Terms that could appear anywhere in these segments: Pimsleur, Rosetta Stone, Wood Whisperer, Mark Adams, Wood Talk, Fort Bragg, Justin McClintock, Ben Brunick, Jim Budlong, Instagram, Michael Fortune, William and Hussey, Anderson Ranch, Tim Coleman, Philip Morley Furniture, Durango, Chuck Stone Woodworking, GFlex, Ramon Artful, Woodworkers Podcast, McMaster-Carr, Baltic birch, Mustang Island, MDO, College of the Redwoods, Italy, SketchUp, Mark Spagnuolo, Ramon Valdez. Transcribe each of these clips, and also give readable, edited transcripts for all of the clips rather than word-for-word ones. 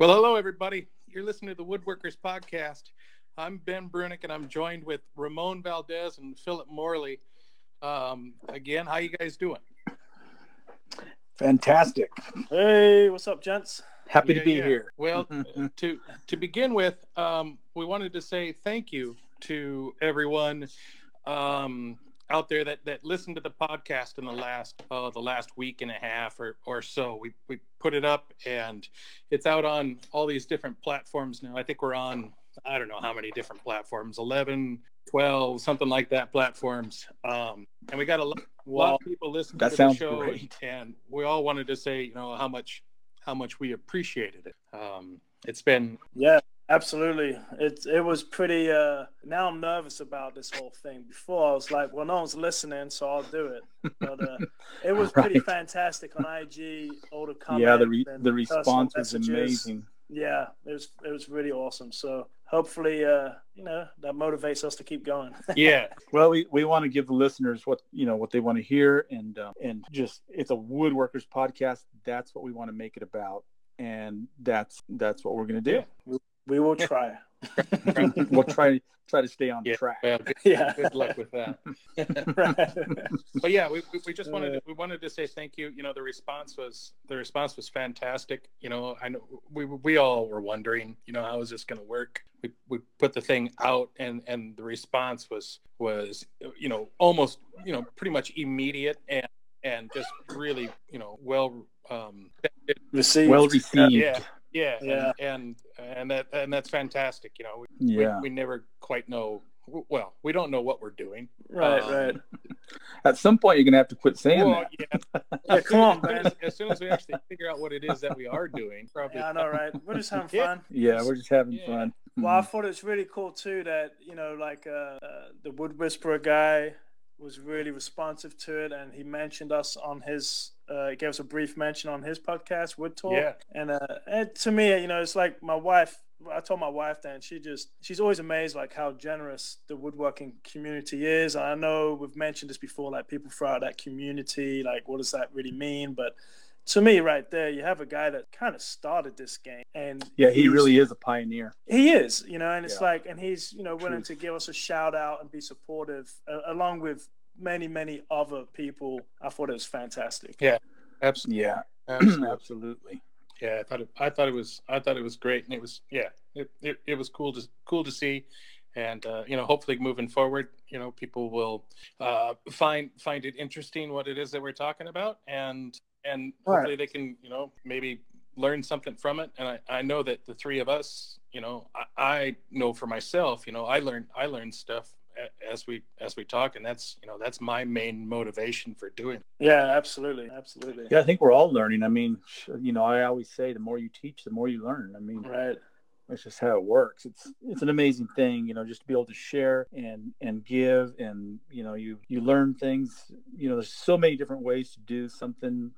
Well, hello, everybody. You're listening to the Woodworkers Podcast. I'm Ben Brunick, and I'm joined with Ramon Valdez and Philip Morley. Again, how you guys doing? Fantastic. Hey, what's up, gents? Happy to be here. Well, to begin with, we wanted to say thank you to everyone out there that listened to the podcast in the last week and a half or so. We put it up and it's out on all these different platforms now. I think we're on, I don't know how many different platforms, 11, 12, something like that platforms. And we got a lot of people listening to the show, and we all wanted to say, you know, how much we appreciated it. It's been... Yeah. Absolutely. It was pretty, now I'm nervous about this whole thing. Before I was like, well, no one's listening, so I'll do it. But it was pretty fantastic on IG, all the comments. Yeah, the response was amazing. Yeah, it was really awesome. So hopefully, that motivates us to keep going. Yeah. Well, we want to give the listeners what they want to hear, and just, it's a Woodworkers Podcast. That's what we want to make it about. And that's what we're going to do. Yeah. We will try. We'll try to stay on track. Well, good luck with that. But yeah, we just wanted to say thank you. You know, the response was fantastic. You know, I know we all were wondering, you know, how is this going to work? We put the thing out, and the response was almost pretty much immediate and just really well received. Well received. Yeah. Yeah. And that's fantastic. You know, we never quite know. Well, we don't know what we're doing. Right, right. At some point, you're going to have to quit saying that. Yeah. Come on, man. As soon as we actually figure out what it is that we are doing, probably. Yeah, I know, right? We're just having fun. Yeah, we're just having fun. Well, I thought it was really cool too that the Wood Whisperer guy was really responsive to it, and he mentioned us on his. Gave us a brief mention on his podcast, Wood Talk, and to me, it's like my wife. I told my wife that, and she's always amazed like how generous the woodworking community is. And I know we've mentioned this before, like people throughout that community, like what does that really mean? But to me, right there, you have a guy that kind of started this game, and he really is a pioneer. He is, and it's like, and he's willing to give us a shout out and be supportive, along with many other people. I thought it was fantastic. Absolutely. Yeah, I thought it was great, and it was it was cool to see, and hopefully moving forward, people will find it interesting what it is that we're talking about, and hopefully they can maybe learn something from it. And I know that the three of us, I know for myself, I learned stuff as we talk, and that's my main motivation for doing it. Absolutely. I think we're all learning. I always say the more you teach, the more you learn. That's just how it works. It's an amazing thing, just to be able to share and give, and you learn things. There's so many different ways to do something,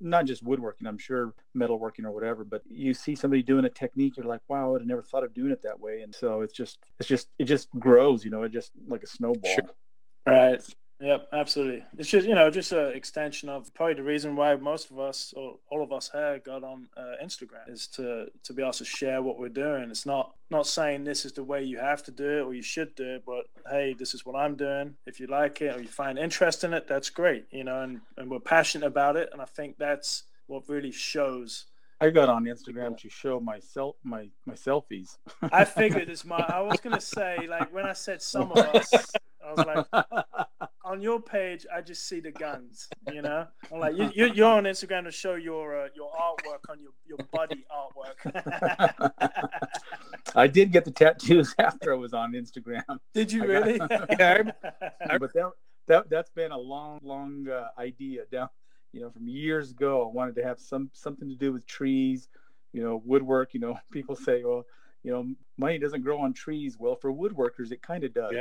not just woodworking, I'm sure metalworking or whatever, but you see somebody doing a technique, you're like, wow, I would have never thought of doing it that way. And so it just grows, it just like a snowball. Sure. Right. Yep. Absolutely. It's just, just an extension of probably the reason why most of us, or all of us here, got on Instagram, is to be able to share what we're doing. It's not saying this is the way you have to do it or you should do it, but hey, this is what I'm doing. If you like it or you find interest in it, that's great, and we're passionate about it. And I think that's what really shows. I got on Instagram to show myself my selfies. I figured it's I was going to say, like, when I said some of us, I was like, on your page, I just see the guns, I'm like, you're on Instagram to show your artwork on your buddy artwork. I did get the tattoos after I was on Instagram. Did you really? But that's been a long idea down. From years ago, I wanted to have something to do with trees, woodwork. People say, well, money doesn't grow on trees. Well, for woodworkers, it kind of does.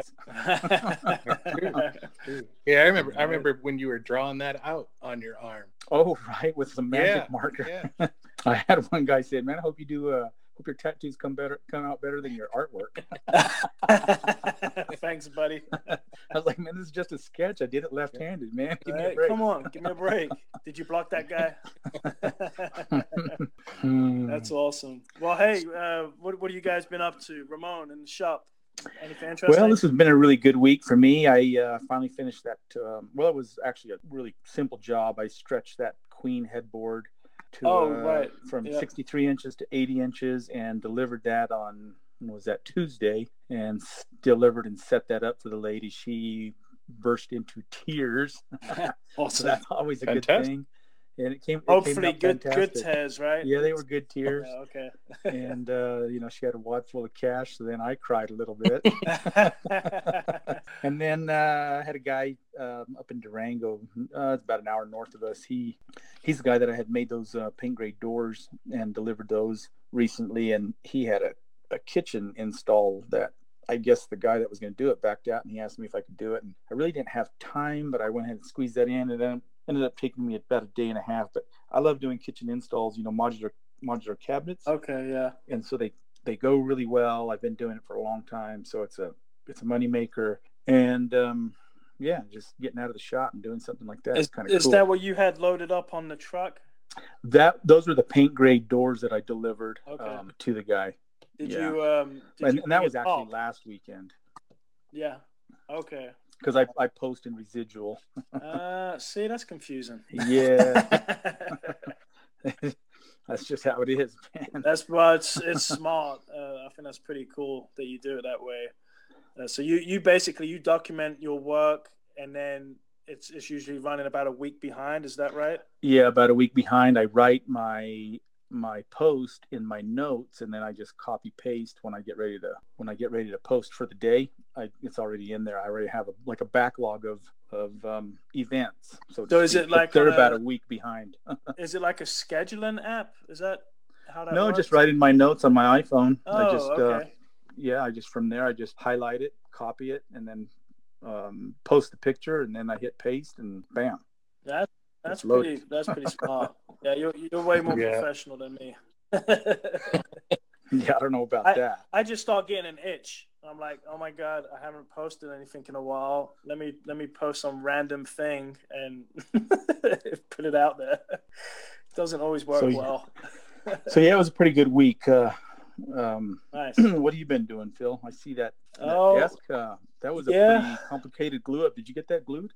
Yeah, I remember when you were drawing that out on your arm. Oh, right, with some magic marker. Yeah. I had one guy say, man, I hope you do Hope your tattoos come out better than your artwork. Thanks, buddy. I was like, man, this is just a sketch. I did it left-handed, man. Give me a break. Come on, give me a break. Did you block that guy? That's awesome. Well, hey, what have you guys been up to, Ramon, in the shop? Anything interesting? Well, this has been a really good week for me. I finally finished that. Well, it was actually a really simple job. I stretched that queen headboard from 63 inches to 80 inches and delivered that on, was that Tuesday, and delivered and set that up for the lady. She burst into tears. Awesome. That's always a fantastic. Good thing. And it came. Hopefully, good tears, right? Yeah, they were good tears. Yeah, okay. And she had a wad full of cash, so then I cried a little bit. And then I had a guy up in Durango. It's about an hour north of us. He's the guy that I had made those paint grade doors and delivered those recently. And he had a kitchen install that I guess the guy that was going to do it backed out, and he asked me if I could do it. And I really didn't have time, but I went ahead and squeezed that in, and then. Ended up taking me about a day and a half, but I love doing kitchen installs, modular cabinets. Okay, yeah. And so they go really well. I've been doing it for a long time, so it's a moneymaker. And just getting out of the shop and doing something like that is kind of cool. Is that what you had loaded up on the truck? Those were the paint grade doors that I delivered to the guy. And that was actually last weekend. Yeah. Okay. Because I post in residual. See, that's confusing. Yeah. That's just how it is, man. That's why it's smart. I think that's pretty cool that you do it that way. So you basically, you document your work, and then it's usually running about a week behind. Is that right? Yeah, about a week behind. I write my post in my notes, and then I just copy paste when I get ready to post for the day. It's already in there. I already have a backlog of events. So is it like they're about a week behind? Is it like a scheduling app? Is that how that works? Just write in my notes on my iPhone. From there I just highlight it, copy it, and then post the picture, and then I hit paste, and bam. That's pretty smart. Yeah, you're way more professional than me. I don't know about that. I just start getting an itch. I'm like, oh my God, I haven't posted anything in a while. Let me post some random thing and put it out there. It doesn't always work well. So yeah, it was a pretty good week. Nice. What have you been doing, Phil? I see that on that desk. That was a pretty complicated glue up. Did you get that glued?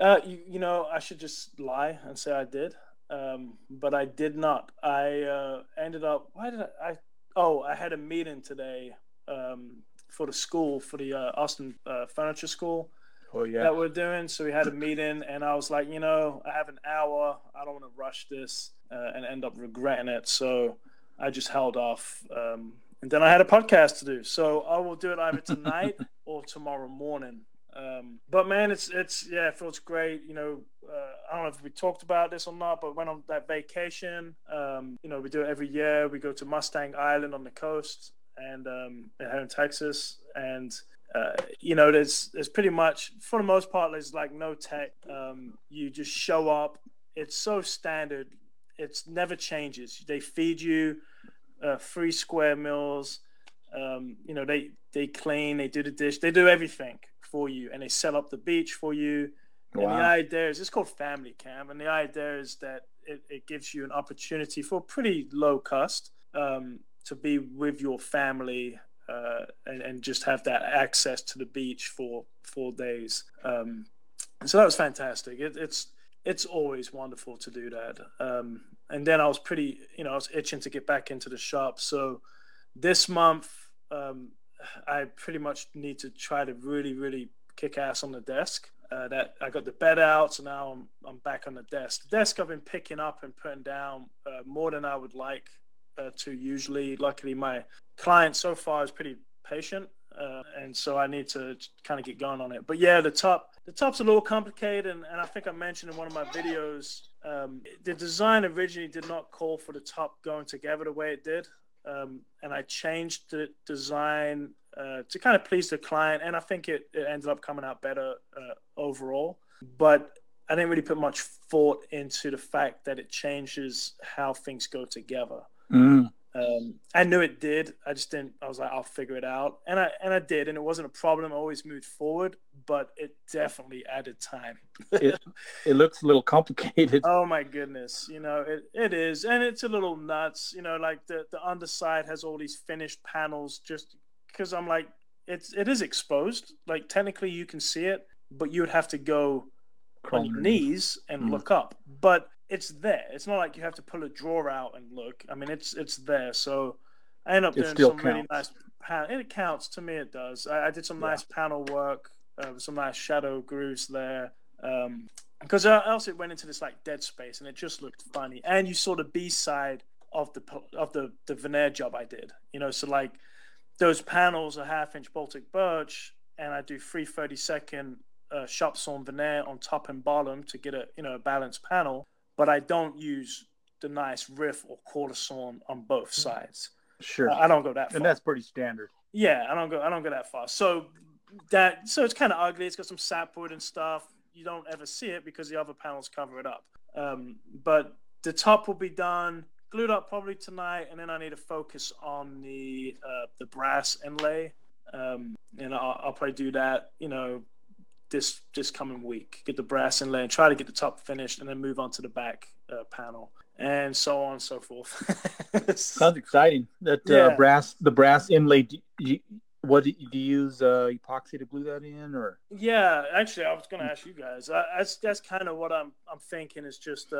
I should just lie and say I did, but I did not. I ended up. Why did I? Oh, I had a meeting today for the school, for the Austin Furniture School. Oh yeah, that we're doing. So we had a meeting, and I was like, I have an hour. I don't want to rush this and end up regretting it. So I just held off, and then I had a podcast to do. So I will do it either tonight or tomorrow morning. But man, it's it feels great. I don't know if we talked about this or not, but went on that vacation. We do it every year. We go to Mustang Island on the coast and here in Texas. And there's pretty much, for the most part, there's like no tech. You just show up. It's so standard. It's never changes. They feed you free square meals. They clean. They do the dish. They do everything for you, and they set up the beach for you. Wow. And the idea is, it's called family camp, and the idea is that it gives you an opportunity for pretty low cost to be with your family and just have that access to the beach for 4 days. So that was fantastic. It's always wonderful to do that. And then I was pretty, I was itching to get back into the shop. So this month, I pretty much need to try to really, really kick ass on the desk. That I got the bed out, so now I'm back on the desk. The desk I've been picking up and putting down more than I would like to usually. Luckily, my client so far is pretty patient, and so I need to kind of get going on it. But yeah, the top's a little complicated, and I think I mentioned in one of my videos, the design originally did not call for the top going together the way it did. And I changed the design to kind of please the client, and I think it ended up coming out better overall. But I didn't really put much thought into the fact that it changes how things go together. Mm, I knew it did. I just didn't. I was like, I'll figure it out, and I did, and it wasn't a problem. I always moved forward, but it definitely added time. It looks a little complicated. Oh my goodness, you know it is, and it's a little nuts. You know, like the underside has all these finished panels, just because I'm like, it is exposed. Like technically, you can see it, but you would have to go on your knees and look up, but it's there. It's not like you have to pull a drawer out and look. I mean, it's there. So I end up doing some really nice panel. It counts to me. It does. I did some nice panel work, some nice shadow grooves there. Because else it went into this like dead space, and it just looked funny. And you saw the B side of the veneer job I did. You know, so like those panels are 1/2 inch Baltic birch, and I do 3/32 shop sawn veneer on top and bottom to get a balanced panel. But I don't use the nice riff or quarter sawn on both sides. Sure, I don't go that far, and that's pretty standard. Yeah, I don't go that far. So it's kind of ugly. It's got some sapwood and stuff. You don't ever see it because the other panels cover it up. But the top will be done, glued up probably tonight, and then I need to focus on the brass inlay, and I'll probably do that. You know, this coming week, get the brass inlay and try to get the top finished, and then move on to the back panel, and so on and so forth. Sounds exciting. The brass inlay, do you use epoxy to glue that in, or? Yeah, actually, I was going to ask you guys. That's kind of what I'm thinking, is just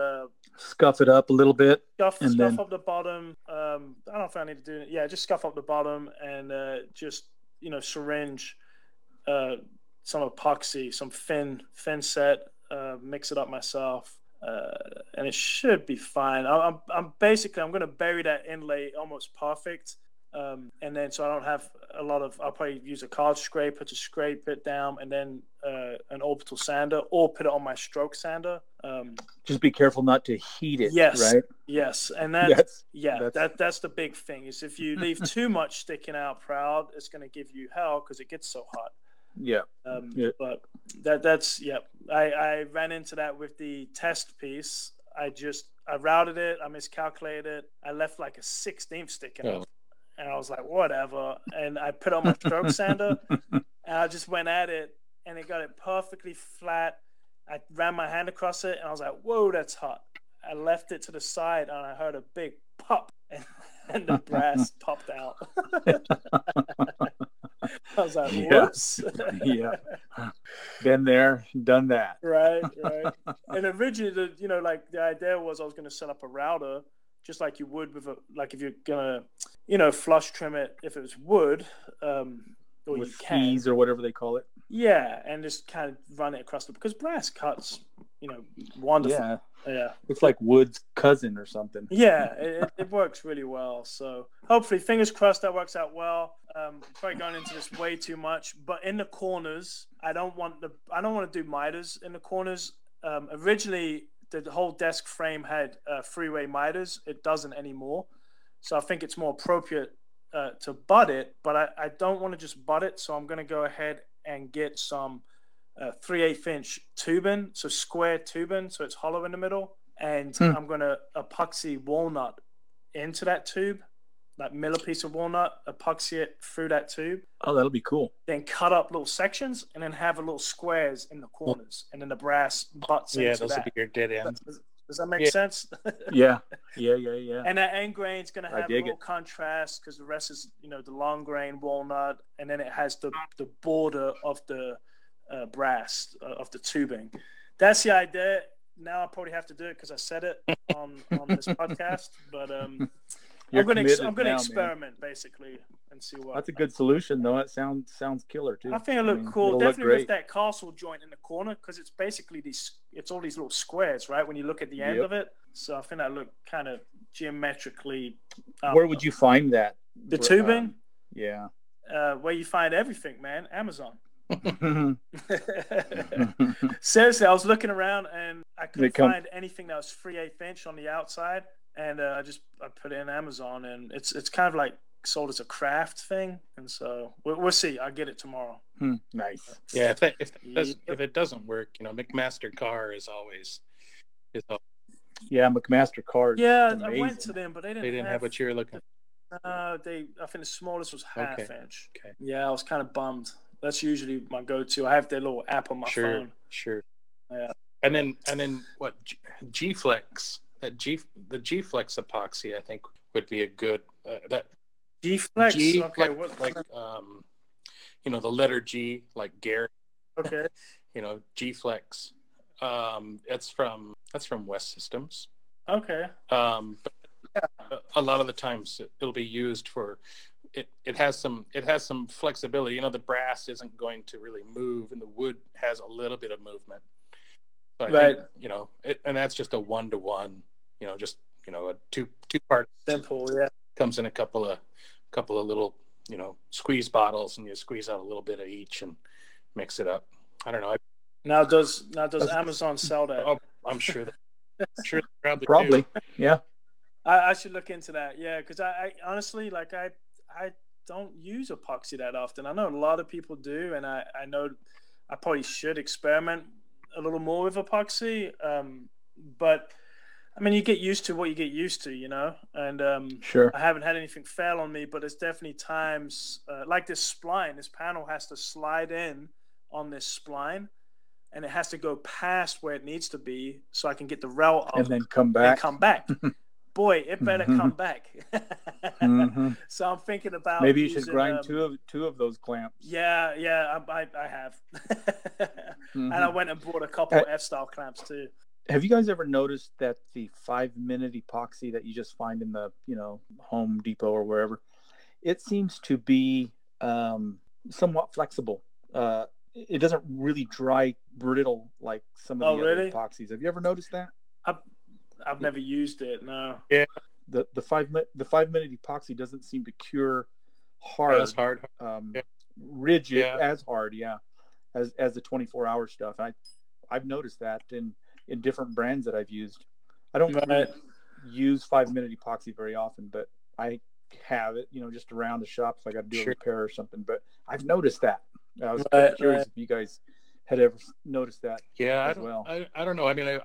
scuff it up a little bit, scuff up the bottom. I don't know if I need to do it. Yeah, just scuff up the bottom and just syringe. Some epoxy, some fin set, mix it up myself, and it should be fine. I'm going to bury that inlay almost perfect, and then so I don't have a lot of. I'll probably use a card scraper to scrape it down, and then an orbital sander, or put it on my stroke sander. Just be careful not to heat it. Yes, right? Yes, and that's the big thing, is if you leave too much sticking out proud, it's going to give you hell because it gets so hot. Yeah. But that's I ran into that with the test piece. I routed it, I miscalculated it, I left like a 16th sticking out, and I was like, whatever. And I put on my stroke sander, and I just went at it, and it got it perfectly flat. I ran my hand across it, and I was like, whoa, that's hot. I left it to the side, and I heard a big pop, and the brass popped out. I was like, whoops. Yeah. Been there, done that. Right. And originally, the idea was I was going to set up a router, just like you would with if you're going to, flush trim it if it was wood. Or with keys or whatever they call it. Yeah, and just kind of run it across because brass cuts, wonderful. Yeah. It's like wood's cousin or something. Yeah, it works really well. So hopefully, fingers crossed, that works out well. Probably going into this way too much, but in the corners, I don't want to do miters in the corners. Originally, the whole desk frame had three-way miters. It doesn't anymore, so I think it's more appropriate to butt it. But I don't want to just butt it, so I'm going to go ahead and get some 3/8 inch tubing, so square tubing, so it's hollow in the middle, and I'm going to epoxy walnut into that tube, like mill a piece of walnut, epoxy it through that tube. Oh, that'll be cool. Then cut up little sections, and then have a little squares in the corners, and then the brass butts into that. Yeah, those will be your dead ends. Does that make sense? Yeah. And that end grain's going to have a little contrast, because the rest is, the long grain walnut, and then it has the border of the brass of the tubing. That's the idea. Now I probably have to do it because I said it on this podcast, but I'm going to experiment, man. Basically, and see what. That's a good solution, though. That sounds killer too. I think it'll look cool. Definitely with that castle joint in the corner, because it's basically it's all these little squares, right? When you look at the end of it, so I think that looked kind of geometrically. Where would you find that? The tubing. Yeah. Where you find everything, man. Amazon. Seriously, I was looking around and I couldn't find anything that was 3/8 inch on the outside. And I put it in Amazon, and it's kind of like sold as a craft thing, and so we'll see. I'll get it tomorrow. Nice. Yeah, if it doesn't work, McMaster-Carr is always. Yeah, McMaster-Carr. Yeah, amazing. I went to them, but they didn't have what you were looking. I think the smallest was half inch. Okay. Yeah, I was kind of bummed. That's usually my go-to. I have their little app on my phone. Sure. Yeah. And then what? GFlex. The GFlex epoxy, I think, would be a good that. GFlex. Okay. What? You know, the letter G, like Gary. Okay. You know, GFlex. That's from West Systems. Okay. But a lot of the times it'll be used for. It has some flexibility. You know, the brass isn't going to really move, and the wood has a little bit of movement. So I think, you know, and that's just a 1-to-1. You know, just, you know, a two part simple. Yeah. Comes in a couple of little, you know, squeeze bottles, and you squeeze out a little bit of each and mix it up. I don't know. Now does Amazon sell that? Oh, I'm sure. I'm sure they probably do. Yeah. I should look into that. Yeah, because I honestly, like, I don't use epoxy that often. I know a lot of people do, and I know I probably should experiment a little more with epoxy. But I mean, you get used to what you get used to, you know. And sure, I haven't had anything fail on me, but there's definitely times like this spline. This panel has to slide in on this spline, and it has to go past where it needs to be, so I can get the rail up and then come back. Boy, it better come back. So I'm thinking about maybe you should grind two of those clamps. Yeah, I have, and I went and bought a couple F-style clamps too. Have you guys ever noticed that the 5-minute epoxy that you just find in the, you know, Home Depot or wherever, it seems to be somewhat flexible. It doesn't really dry brittle like some of the other epoxies. Have you ever noticed that? I've never used it. No. Yeah. The 5-minute epoxy doesn't seem to cure hard. Rigid as hard. Yeah. As the 24-hour stuff. I've noticed that in different brands that I've used. I don't really use 5-minute epoxy very often, but I have it, you know, just around the shop if I got to do a repair or something. But I've noticed that. I was curious if you guys had ever noticed that. Yeah. I don't know. I mean,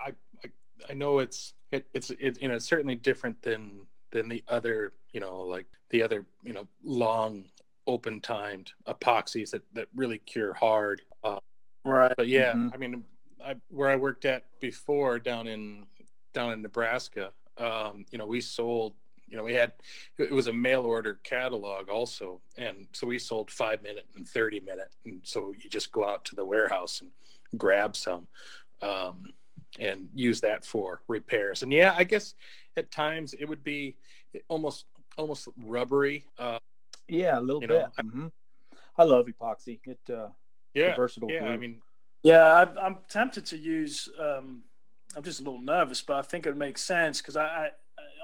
I know it's you know, certainly different than the other, you know, like the other, you know, long open timed epoxies that really cure hard. Right. But yeah, I mean, where I worked at before down in Nebraska, you know, we sold, you know, it was a mail order catalog also. And so we sold 5-minute and 30-minute. And so you just go out to the warehouse and grab some, and use that for repairs. And yeah, I guess at times it would be almost rubbery. Yeah, a little bit. I love epoxy. It's versatile. Yeah, glue. I mean, yeah, I'm tempted to use. I'm just a little nervous, but I think it makes sense because I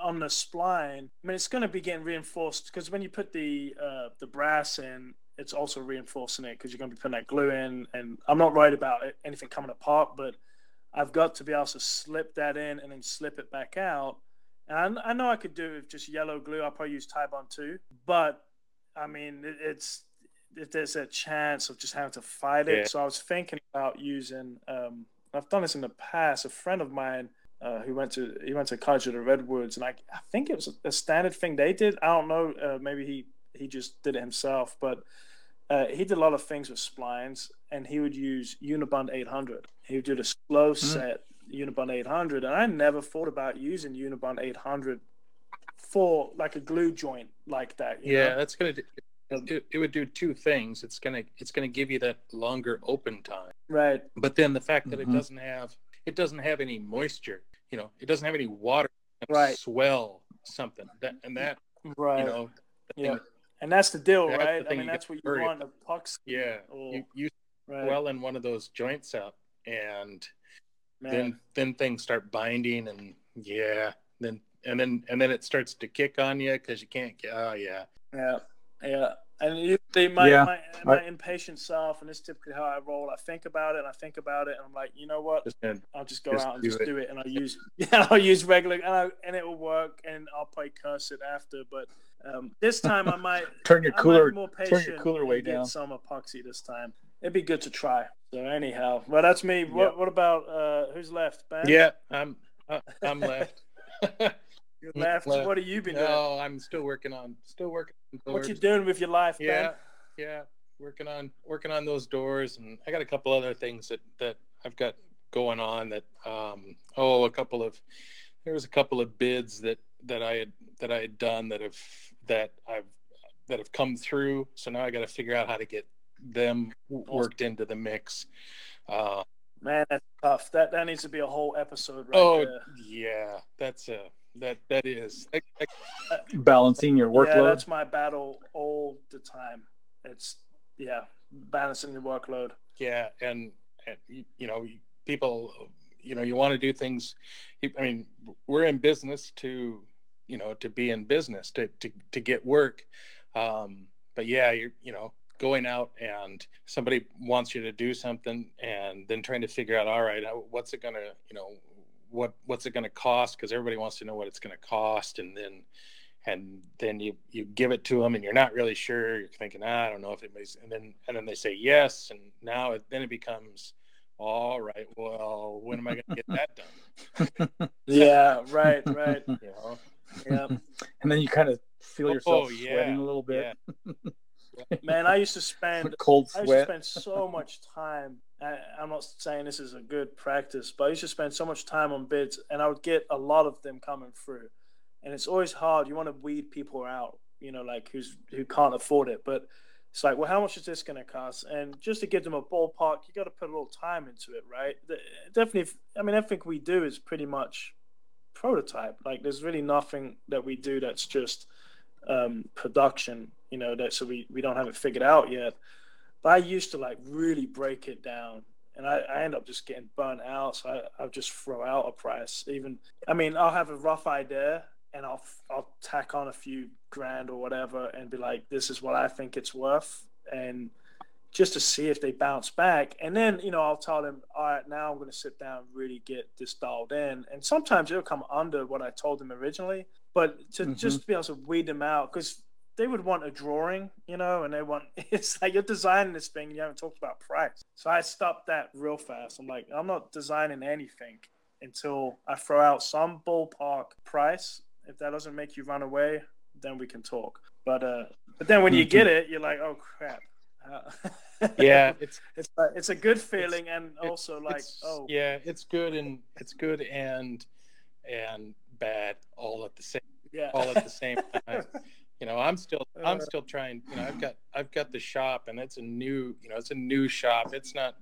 on the spline. I mean, it's going to be getting reinforced because when you put the brass in, it's also reinforcing it because you're going to be putting that glue in. And I'm not worried about anything coming apart, but I've got to be able to slip that in and then slip it back out. And I know I could do it with just yellow glue. I'll probably use Tibon too. But, I mean, it's if there's a chance of just having to fight it. Yeah. So I was thinking about using I've done this in the past. A friend of mine who went to College of the Redwoods, and I think it was a standard thing they did. I don't know. Maybe he just did it himself. But he did a lot of things with splines, and he would use Unibond 800. He would do the slow set Unibond 800, and I never thought about using Unibond 800 for like a glue joint like that. You know? That's gonna. It would do two things. It's gonna give you that longer open time, right? But then the fact that it doesn't have any moisture. You know, it doesn't have any water. Right. Swell something that. Right. You know. And that's the deal, right? I mean, that's what you want. The pucks. Yeah. You swell in one of those joints out. And then things start binding, and then it starts to kick on you because you can't. And my impatient self, and it's typically how I roll. I think about it, and and I'm like, you know what? I'll just go out and do it, and I'll use regular, and it will work, and I'll probably curse it after. But this time I might turn your cooler way down. Get some epoxy this time. It'd be good to try. So anyhow, well, that's me. What about who's left? Ben? Yeah, I'm left. You're laughing. Hello. What have you been doing? Oh, I'm still working on doors. What you doing with your life, Ben? Yeah. Working on those doors, and I got a couple other things that I've got going on that there was a couple of bids that I had done that have come through. So now I got to figure out how to get them worked into the mix. Man, that's tough. That needs to be a whole episode right there. Oh, yeah. That is. Balancing your workload. Yeah, that's my battle all the time. It's, balancing your workload. Yeah, and you know, people, you know, you want to do things. I mean, we're in business to be in business, to get work. But yeah, you're going out and somebody wants you to do something, and then trying to figure out, all right, what's it going to cost? Because everybody wants to know what it's going to cost. And then you give it to them, and you're not really sure. You're thinking, I don't know if it makes. And then they say yes, and now it becomes, all right, well, when am I going to get that done? Yeah, right. You know? Yeah. And then you kind of feel yourself sweating a little bit. Yeah. Man, I used to spend so much time. I'm not saying this is a good practice, but I used to spend so much time on bids, and I would get a lot of them coming through. And it's always hard. You want to weed people out, you know, like who can't afford it. But it's like, well, how much is this going to cost? And just to give them a ballpark, you got to put a little time into it, right? Definitely. I mean, everything we do is pretty much prototype. Like, there's really nothing that we do that's just production. You know, that so we don't have it figured out yet. But I used to like really break it down, and I end up just getting burnt out. So I'll just throw out a price. Even, I mean, I'll have a rough idea, and I'll tack on a few grand or whatever, and be like, this is what I think it's worth, and just to see if they bounce back. And then, you know, I'll tell them, all right, now I'm going to sit down and really get this dialed in. And sometimes it'll come under what I told them originally, but to just be able to weed them out, because they would want a drawing, you know, and it's like, you're designing this thing and you haven't talked about price. So I stopped that real fast. I'm like, I'm not designing anything until I throw out some ballpark price. If that doesn't make you run away, then we can talk. But then when you get it, you're like, oh crap. Yeah, it's a good feeling, and also like, oh yeah, it's good and bad all at the same time. You know, I'm still trying. You know, I've got the shop, and it's a new shop. It's not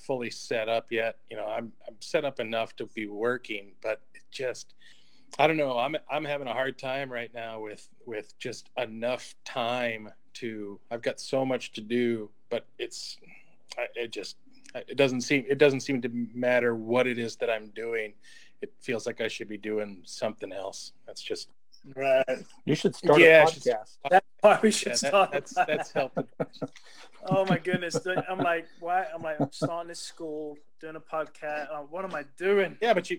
fully set up yet. You know, I'm set up enough to be working, but it just, I don't know. I'm having a hard time right now with just enough time to. I've got so much to do, but it doesn't seem to matter what it is that I'm doing. It feels like I should be doing something else. That's just. Right. You should start a podcast. That's why we should start. That's helping. Oh my goodness! I'm like, why? I'm like, I'm starting this school, doing a podcast. What am I doing? Yeah, but you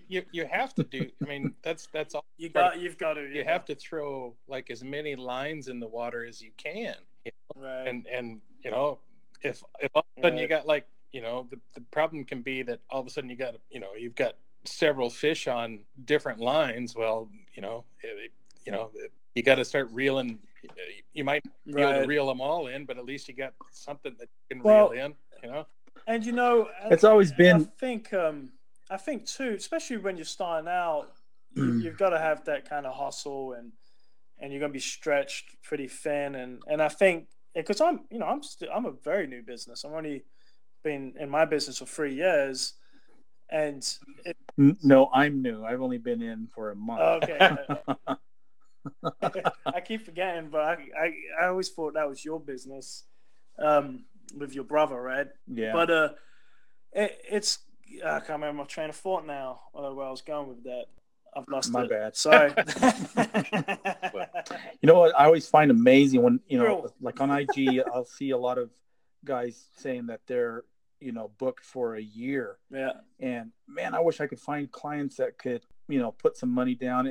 have to do. I mean, that's all. You've got to have to throw like as many lines in the water as you can. You know? Right. And you know, if all of a sudden you got like, you know, the problem can be that all of a sudden you got, you know, you've got several fish on different lines. Well, you know. You know, you got to start reeling. You might be able to reel them all in, but at least you got something that you can reel in. You know, and you know, it's always been. I think too, especially when you're starting out, you've got to have that kind of hustle, and you're going to be stretched pretty thin. And I think because I'm a very new business. I've only been in my business for 3 years. And I'm new. I've only been in for a month. Okay. I keep forgetting, but I always thought that was your business with your brother, right? Yeah. But I can't remember my train of thought now. Where I was going with that, I've lost it. My bad. Sorry. You know what I always find amazing when you know, like on IG, I'll see a lot of guys saying that they're, you know, booked for a year. Yeah. And man, I wish I could find clients that could, you know, put some money down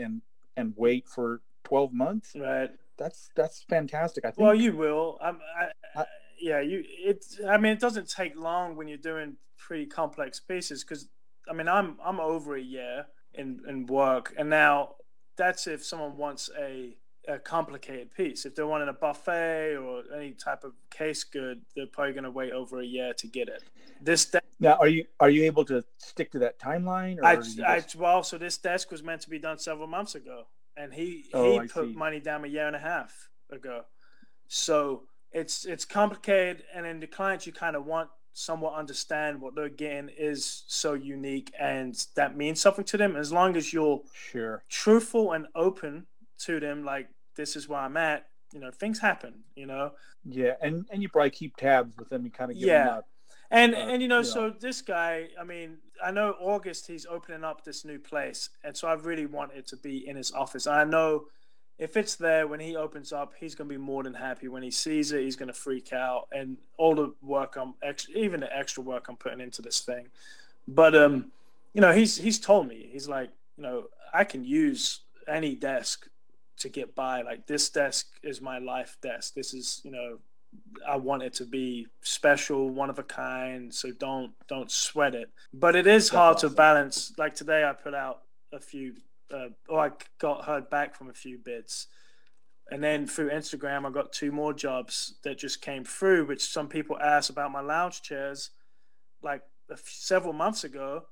and wait for 12 months. Right. That's fantastic. I think. Well, you will. I mean, it doesn't take long when you're doing pretty complex pieces. Cause I mean, I'm over a year in work, and now that's if someone wants a complicated piece. If they're wanting a buffet or any type of case good, they're probably going to wait over a year to get it. This desk, now, are you able to stick to that timeline? Or so this desk was meant to be done several months ago, and he put money down a year and a half ago. So it's complicated, and in the clients, you kind of want somewhat understand what they're getting is so unique, and that means something to them. As long as you're truthful and open to them, like, this is where I'm at, things happen, and you probably keep tabs with them and kind of give them up. So this guy, I mean, I know August he's opening up this new place, and so I really wanted to be in his office. I know if it's there when he opens up, he's going to be more than happy. When he sees it, he's going to freak out, and all the work even the extra work I'm putting into this thing. But he's told me, he's like, I can use any desk to get by. Like, this desk is my life desk. This is, I want it to be special, one of a kind. So don't sweat it. But it is hard to balance. Like today, I put out a few. I got heard back from a few bids, and then through Instagram I got two more jobs that just came through, which some people asked about my lounge chairs like several months ago,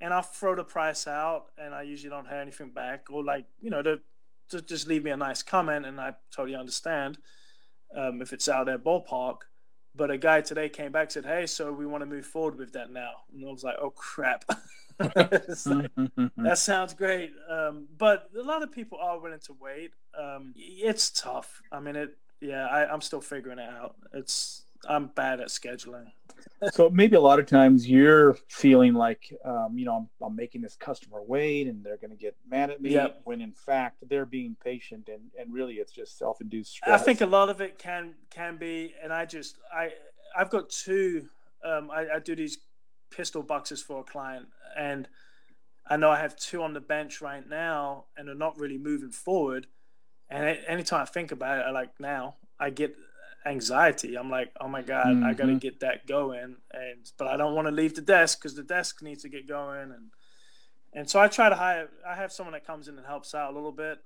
and I throw the price out and I usually don't hear anything back, or to just leave me a nice comment, and I totally understand if it's out of their ballpark. But a guy today came back and said, hey, so we want to move forward with that now, and I was like, oh crap. Like, that sounds great, but a lot of people are willing to wait. It's tough. I mean, I'm still figuring it out. I'm bad at scheduling. So maybe a lot of times you're feeling like, I'm making this customer wait and they're going to get mad at me, when in fact they're being patient, and really it's just self-induced stress. I think a lot of it can be, and I've got two. I do these pistol boxes for a client, and I know I have two on the bench right now, and they're not really moving forward, and anytime I think about it, I get anxiety. I'm like, oh my god, I gotta get that going, but I don't want to leave the desk because the desk needs to get going, and so I try to I have someone that comes in and helps out a little bit.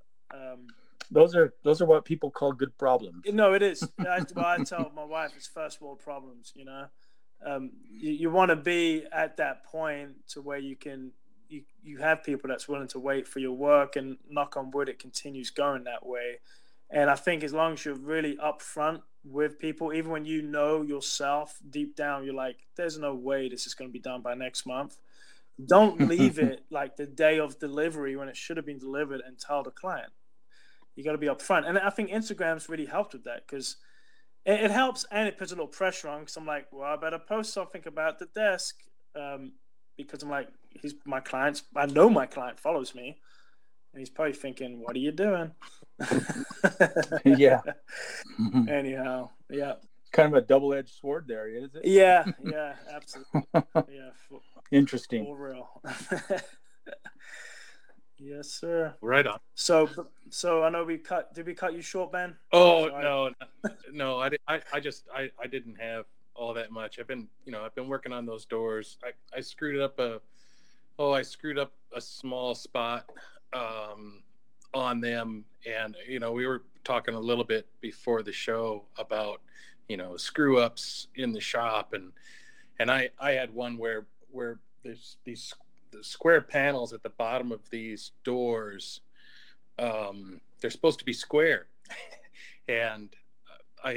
Those are what people call good problems. No, it is. I tell my wife it's first world problems, you want to be at that point to where you can you have people that's willing to wait for your work, and knock on wood, it continues going that way. And I think as long as you're really upfront with people, even when you know yourself deep down, you're like, there's no way this is going to be done by next month. Don't leave it like the day of delivery when it should have been delivered and tell the client. You got to be upfront. And I think Instagram's really helped with that, because it helps, and it puts a little pressure on, because I'm like, well, I better post something about the desk, because I'm like, I know my client follows me, and he's probably thinking, what are you doing? Yeah. Anyhow, yeah. Kind of a double-edged sword there, is it? Yeah, absolutely. Yeah. Interesting. For real. Yes, sir. Right on. So I know did we cut you short, Ben? Oh, no. I didn't have all that much. I've been working on those doors. I screwed up a small spot on them. And, we were talking a little bit before the show about, screw ups in the shop. And I had one where there's these square panels at the bottom of these doors. They're supposed to be square, and I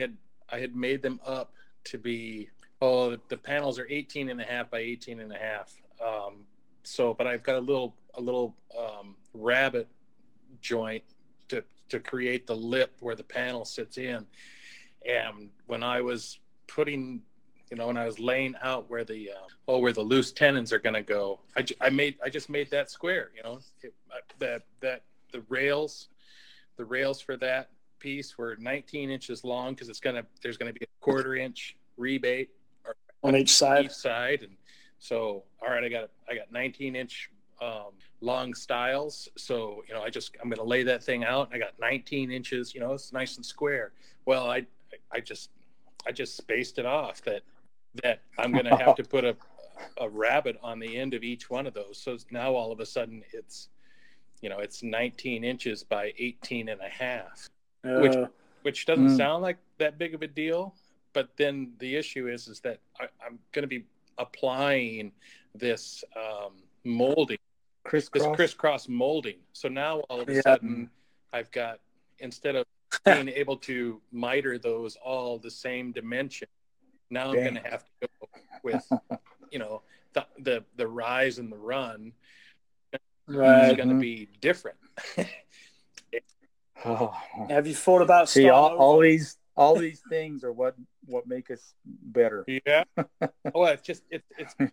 had made them up to be, the panels are 18 and a half by 18 and a half. But I've got a little rabbet joint to create the lip where the panel sits in. And when I was putting, when I was laying out where the where the loose tenons are going to go, I just made that square. The rails for that piece were 19 inches long, because there's going to be a quarter inch rebate on each side, and so all right, I got 19 inch long styles. So I'm going to lay that thing out. I got 19 inches. It's nice and square. Well, I just spaced it off that I'm going to have to put a rabbet on the end of each one of those. So now all of a sudden you know, it's 19 inches by 18 and a half, which doesn't sound like that big of a deal. But then the issue is that I'm going to be applying this molding, crisscross molding. So now all of a sudden I've got, instead of being able to miter those all the same dimension, now I'm going to have to go with, you know, the rise and the run is going to be different. Have you thought about all these things are what make us better? Yeah. Well, it's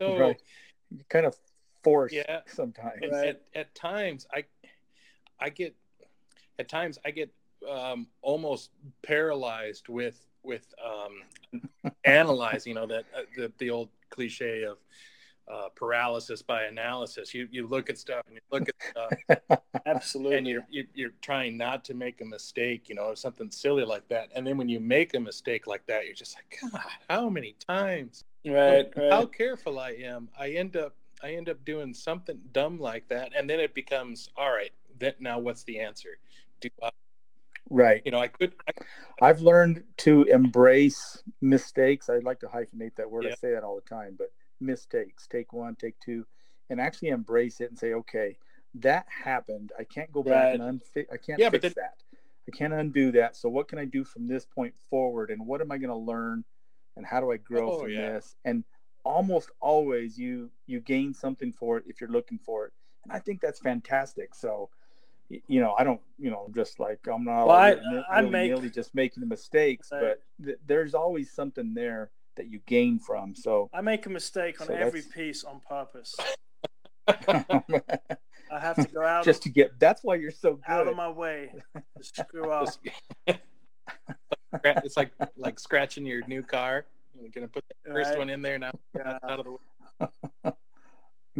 so right. You kind of forced sometimes. Right? At times I get almost paralyzed with analyzing, you know, that the old cliche of paralysis by analysis. You look at stuff and you look at stuff, absolutely, and you're trying not to make a mistake, you know, or something silly like that. And then when you make a mistake like that, you're just like, God, how many times? Right. How careful I am. I end up doing something dumb like that, and then it becomes, all right, that now what's the answer? Do I? Right. You know, I've learned to embrace mistakes. I'd like to hyphenate that word. Yeah. I say that all the time, but mistakes, take one, take two, and actually embrace it and say, okay, that happened. I can't go back and fix that. I can't undo that. So what can I do from this point forward? And what am I going to learn? And how do I grow from this? And almost always you gain something for it if you're looking for it. And I think that's fantastic. So, you know, I don't, you know, just like I'm not really just making the mistakes, but there's always something there that you gain from. So I make a mistake on every piece on purpose. I have to go out just to get. That's why you're so good. Out of my way. Just screw up. It's like scratching your new car. You're gonna put the first one in there now. Out of the way.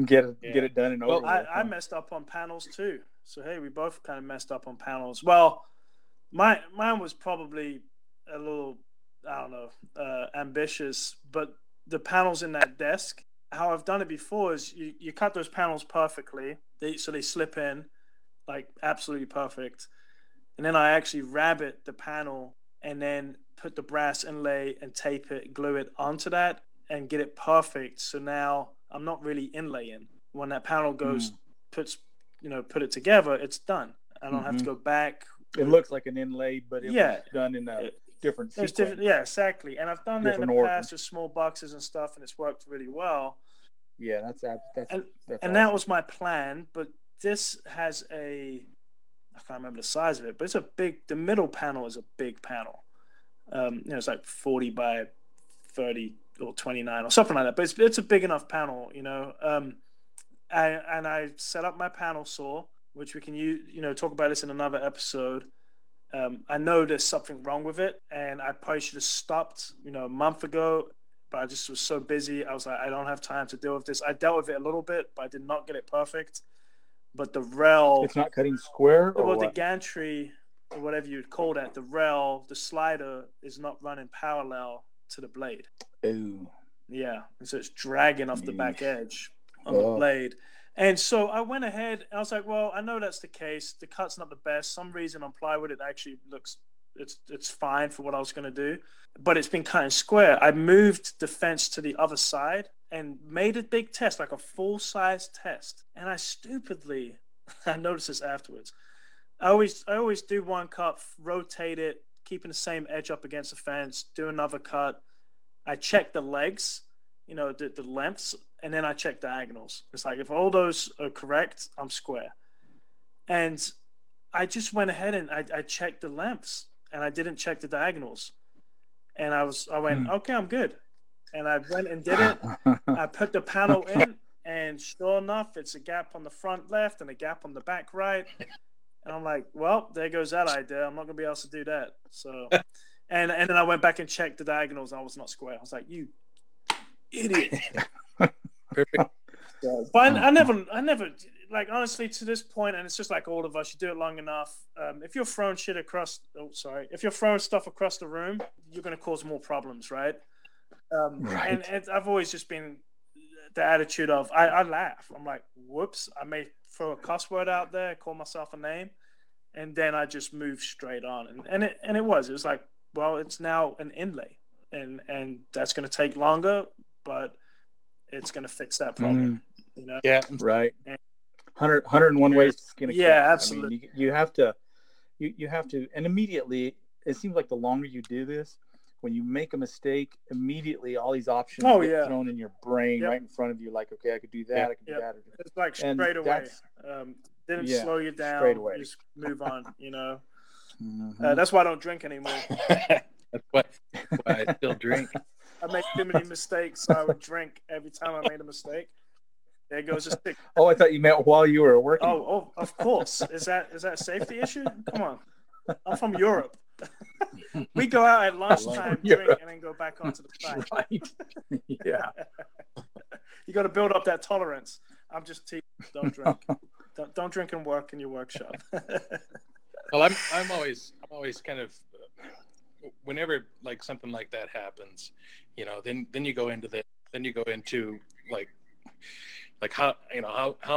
Get it done and over. Well, I messed up on panels too. So hey, we both kind of messed up on panels. Well, mine was probably a little, I don't know, ambitious, but the panels in that desk, how I've done it before is you cut those panels perfectly. So they slip in like absolutely perfect. And then I actually rabbit the panel and then put the brass inlay and tape it, glue it onto that and get it perfect. So now I'm not really inlaying. When that panel goes, put it together, it's done. I don't have to go back. It looks like an inlay, but it was done in a different sequence. Yeah, exactly. And I've done that in the past with small boxes and stuff, and it's worked really well. Yeah, that's awesome. That was my plan, but this has I can't remember the size of it, but it's the middle panel is a big panel. You know, it's like 40 by 30 or 29 or something like that, but it's a big enough panel, you know. I set up my panel saw, which we can use, you know, talk about this in another episode. I know there's something wrong with it, and I probably should have stopped, you know, a month ago, but I just was so busy. I was like, I don't have time to deal with this. I dealt with it a little bit, but I did not get it perfect. But the rail... It's not cutting square or what? The gantry, or whatever you'd call that, the rail, the slider is not running parallel to the blade. Ooh. Yeah, and so it's dragging off the back edge on the blade. And so I went ahead and I was like, well, I know that's the case. The cut's not the best. Some reason on plywood, it actually looks, it's fine for what I was going to do, but it's been kind of square. I moved the fence to the other side and made a big test, like a full size test. And I stupidly, I noticed this afterwards. I always do one cut, rotate it, keeping the same edge up against the fence, do another cut. I check the legs, you know, the lengths. And then I check diagonals. It's like, if all those are correct, I'm square. And I just went ahead and I checked the lengths and I didn't check the diagonals. And I went, okay, I'm good. And I went and did it. I put the panel in and sure enough, it's a gap on the front left and a gap on the back right. And I'm like, well, there goes that idea. I'm not going to be able to do that. So, and then I went back and checked the diagonals. And I was not square. I was like, you idiot. Perfect. But I never like, honestly, to this point, and it's just like all of us, you do it long enough. If you're throwing shit across, if you're throwing stuff across the room, you're going to cause more problems, right? Right. And I've always just been the attitude of, I laugh. I'm like, whoops, I may throw a cuss word out there, call myself a name, and then I just move straight on. And it was like, well, it's now an inlay, and that's going to take longer, but it's going to fix that problem. You know? Yeah, right. And, 101 ways it's going to kill. Yeah, absolutely. I mean, you have to, and immediately, it seems like the longer you do this, when you make a mistake, immediately all these options get thrown in your brain right in front of you. Like, okay, I could do that. I could do that. It's like straight away. Didn't slow you down. Straight away. Just move on, you know. That's why I don't drink anymore. That's why I still drink. I make too many mistakes, so I would drink every time I made a mistake. There goes a stick. Oh, I thought you meant while you were working. Oh, of course. Is that a safety issue? Come on. I'm from Europe. We go out at lunchtime, drink, and then go back onto the site. Right. Yeah. You got to build up that tolerance. I'm just teasing. Don't drink. Don't drink and work in your workshop. Well, I'm always kind of, whenever like something like that happens, you know, then you go into like how am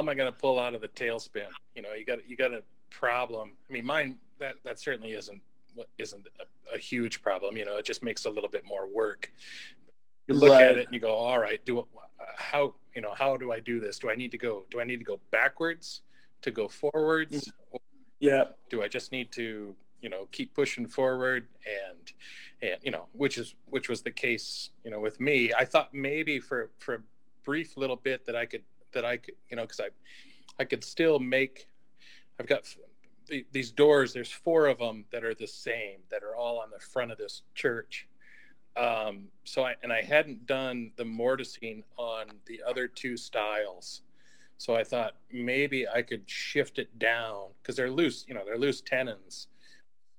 I going to pull out of the tailspin? You know, you got a problem. I mean, mine that certainly isn't a huge problem. You know, it just makes a little bit more work. You look at it and you go, all right, how do I do this? Do I need to go backwards to go forwards? Or do I just need to, you know, keep pushing forward? And you know, which was the case, you know, with me. I thought maybe for a brief little bit that I could, you know, because I could still make. I've got these doors. There's 4 of them that are the same, that are all on the front of this church. So I hadn't done the mortising on the other 2 styles, so I thought maybe I could shift it down because they're loose. You know, they're loose tenons,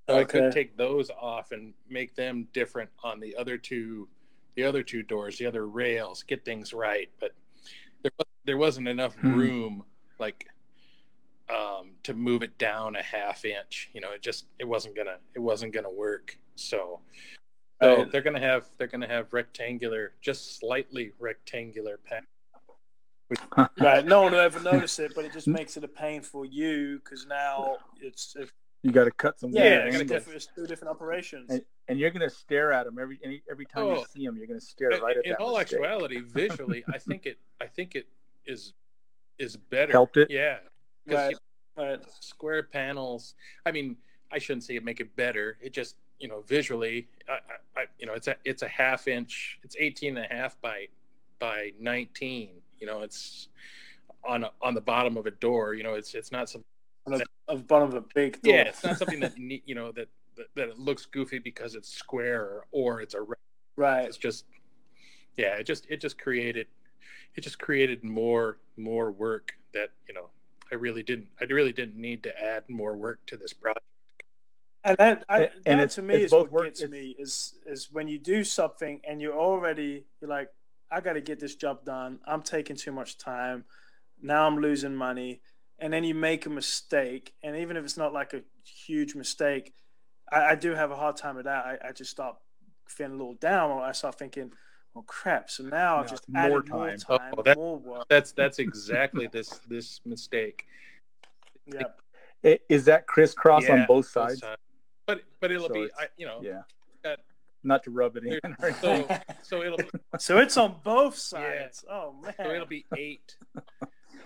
so I could take those off and make them different on the other 2. The other 2 doors, the other rails, get things right, but there wasn't enough room, to move it down a half inch. You know, it wasn't gonna work. So they're gonna have rectangular, just slightly rectangular pattern. Right, no one will ever notice it, but it just makes it a pain for you because now it's you got to cut some. Yeah, it's 2 different operations. And you're going to stare at them every time you see them. You're going to stare right at them. In all mistake. Actuality, visually, I think it is better. Helped it? Yeah. Right. Square panels. I mean, I shouldn't say it make it better. It just, you know, visually, I you know, it's a half inch. It's 18.5 by 19. You know, it's on the bottom of a door. You know, it's not something of bottom of a big door. Yeah, it's not something that you know that it looks goofy because it's square or it's a right. It's just, yeah. It just created more work that, you know, I really didn't need to add more work to this project. And that to me is what gets me is when you do something and you're like, I got to get this job done. I'm taking too much time. Now I'm losing money. And then you make a mistake. And even if it's not like a huge mistake, I do have a hard time with that. I just start feeling a little down, or I start thinking, "Oh crap!" So now I've just added more time, more work. That's exactly this mistake. Yeah, is that crisscross on both sides? But it'll be, you know, not to rub it in. So it'll be, so it's on both sides. Yeah. Oh man! So it'll be 8.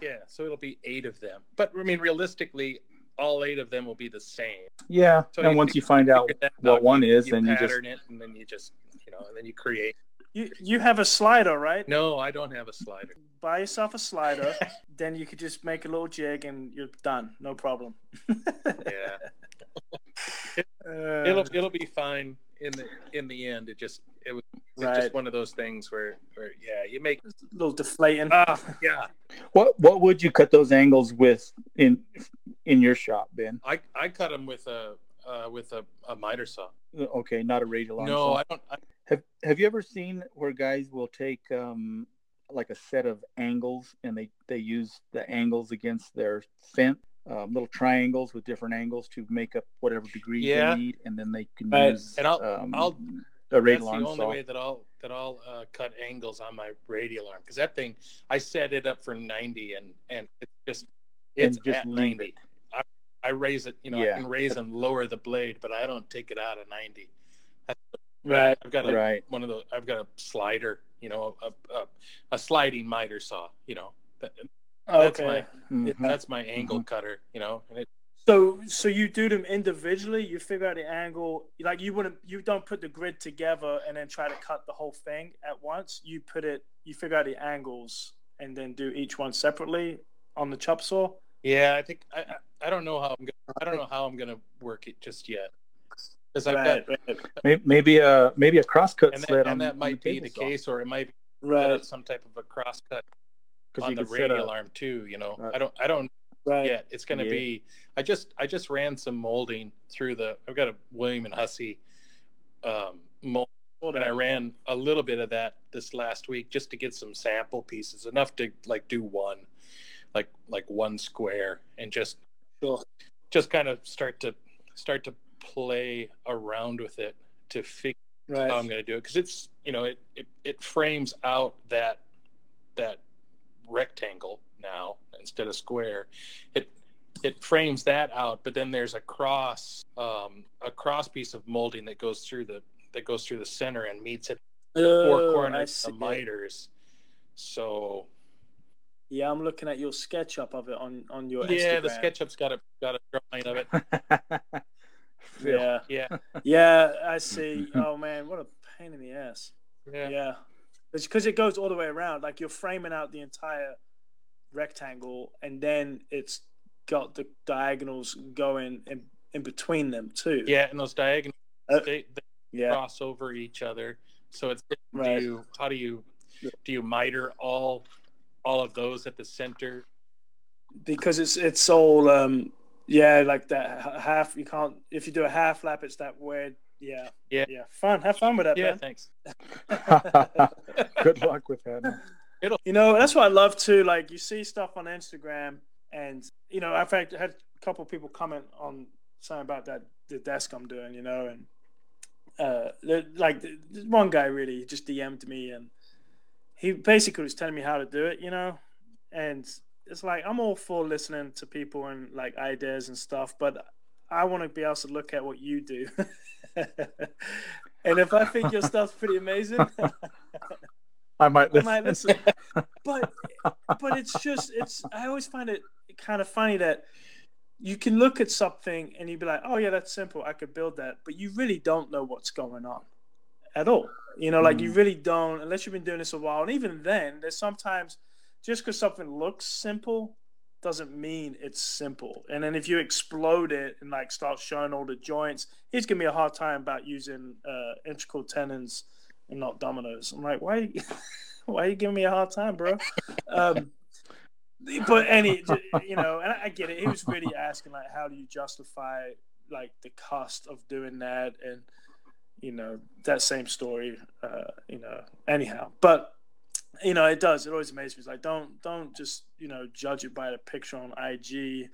Yeah, so it'll be 8 of them. But I mean, realistically, all 8 of them will be the same. Yeah. So and once you find out what one is, then you pattern it, and then you just, you know, and then you create. You have a slider, right? No, I don't have a slider. Buy yourself a slider, then you could just make a little jig, and you're done. No problem. Yeah. It'll be fine in the end. It was just one of those things where you make a little deflating. Yeah. What would you cut those angles with in your shop, Ben? I cut them with a miter saw. Okay, not a radial arm saw. No, I don't. Have you ever seen where guys will take like a set of angles and they use the angles against their fence? Little triangles with different angles to make up whatever degree they need, and then they can use. And I'll radial arm saw. That's the only way that I'll cut angles on my radial arm, because that thing, I set it up for 90, and it's just at 90. I raise it, I can raise and lower the blade, but I don't take it out of 90. Right. I've got one of those. I've got a slider, a sliding miter saw, That's that's my angle cutter, And so you do them individually. You figure out the angle. Like you don't put the grid together and then try to cut the whole thing at once. You figure out the angles and then do each one separately on the chop saw. Yeah, I think I don't know how I'm gonna work it just yet, because I've got maybe a crosscut sled, and that might be the case, or it might be some type of a crosscut on the radial arm too. I don't yet. It's gonna be. I just ran some molding through the. I've got a William and Hussey mold, and I ran a little bit of that this last week just to get some sample pieces, enough to do one. Like one square, and just kind of start to play around with it to figure out how I'm going to do it, because it's it frames out that rectangle now instead of square. It frames that out, but then there's a cross piece of molding that goes through the center and meets it four corners of miters. So. Yeah, I'm looking at your SketchUp of it on your Instagram. Yeah, the SketchUp's got a drawing of it. Yeah, I see. Oh, man, what a pain in the ass. Yeah. It's because it goes all the way around. Like, you're framing out the entire rectangle, and then it's got the diagonals going in between them, too. Yeah, and those diagonals, they cross over each other. So it's do you miter all of those at the center, because it's all like that half. You can't, if you do a half lap, it's that weird. Yeah. Fun. Have fun with that. Yeah, man. Thanks. Good luck with that. That's what I love too. Like, you see stuff on Instagram, and I've had a couple of people comment on something about that the desk I'm doing, and one guy really just DM'd me and. He basically was telling me how to do it, and it's like, I'm all for listening to people and like ideas and stuff, but I want to be able to look at what you do. And if I think your stuff's pretty amazing, I might listen. But I always find it kind of funny that you can look at something and you'd be like, oh yeah, that's simple. I could build that. But you really don't know what's going on at all. You really don't, unless you've been doing this a while. And even then, there's sometimes just because something looks simple doesn't mean it's simple. And then if you explode it and like start showing all the joints, he's giving me a hard time about using integral tenons and not dominoes. I'm like, why are you giving me a hard time, bro? But and I get it. He was really asking like, how do you justify like the cost of doing that? And that same story, anyhow, but it does. It always amazes me. It's like, don't just, judge it by the picture on IG,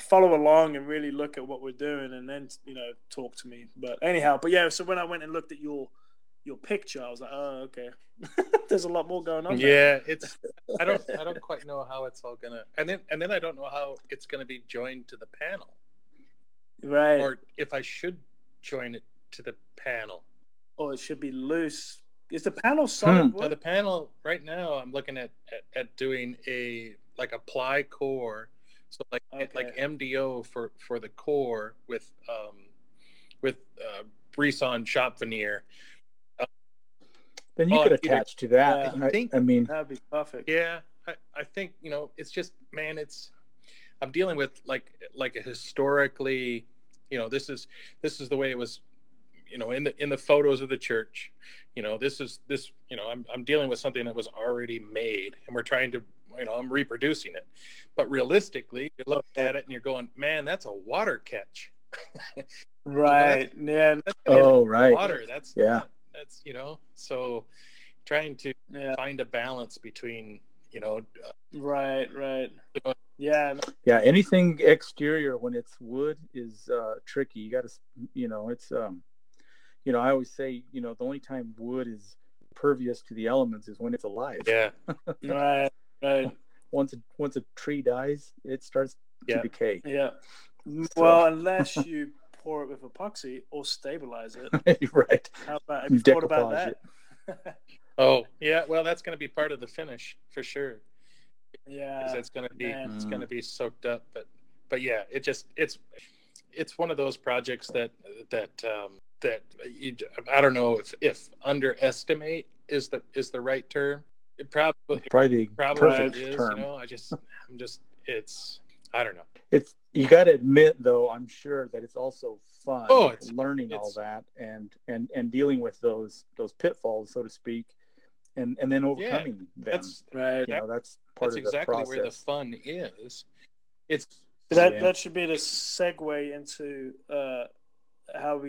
follow along and really look at what we're doing, and then, talk to me. But anyhow, so when I went and looked at your picture, I was like, oh, okay. There's a lot more going on. Yeah. There. It's, I don't quite know how it's all gonna, and then I don't know how it's going to be joined to the panel. Right. Or if I should join it to the panel. Oh, it should be loose. Is the panel solid wood? So the panel right now, I'm looking at doing a ply core, so MDO for the core with Brisson shop veneer. Then you could attach to that. Yeah, I mean that'd be perfect. Yeah, I think it's just, man, I'm dealing with like a historically, this is the way it was. In the photos of the church, I'm dealing with something that was already made, and we're trying to, I'm reproducing it. But realistically, you look at it and you're going, man, that's a water catch. Right. That's water. That's, that's, so trying to find a balance between, Right. Yeah. Yeah. Anything exterior when it's wood is tricky. You got to, it's you know, I always say, you know, the only time wood is pervious to the elements is when it's alive. Yeah. Right. Once a tree dies, it starts to decay. Yeah. So. Well, unless you pour it with epoxy or stabilize it. Right. How about, have you thought about that? Oh, yeah. Well, that's going to be part of the finish for sure. Yeah. Because it's going to be soaked up. But yeah, it's one of those projects that you, I don't know if underestimate is the right term. It probably perfect is, term. You know, I don't know. It's, you got to admit though, I'm sure that it's also fun. Oh, it's learning all that and dealing with those pitfalls, so to speak, and then overcoming them. That's right. You know, that's part of exactly the process. Where the fun is. It's that should be the segue into how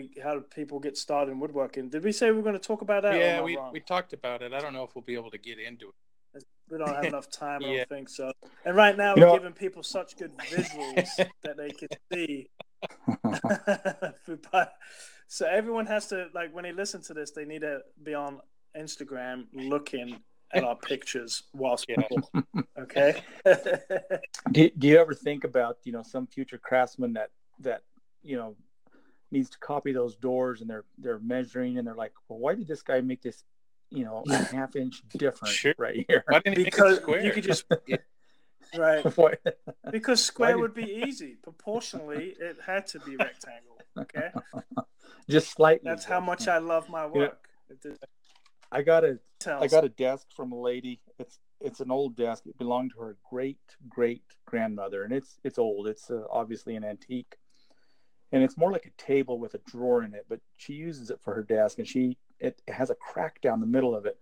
people get started in woodworking. Did we say we were going to talk about that? Yeah, we talked about it. I don't know if we'll be able to get into it. We don't have enough time. I don't think so. And right now, we're giving people such good visuals that they can see. So everyone has to, like, when they listen to this, they need to be on Instagram looking at our pictures whilst we're okay. Do you ever think about, you know, some future craftsman that you know, needs to copy those doors, and they're measuring, and they're like, well, why did this guy make this, you know, a half inch different right here? Why didn't he make it square? You could just right. Because square would be easy. Proportionally, it had to be rectangle. Okay, just slightly. That's how much I love my work. Yeah. I got a desk from a lady. It's an old desk. It belonged to her great great grandmother, and it's old. It's obviously an antique. And it's more like a table with a drawer in it, but she uses it for her desk, and it has a crack down the middle of it.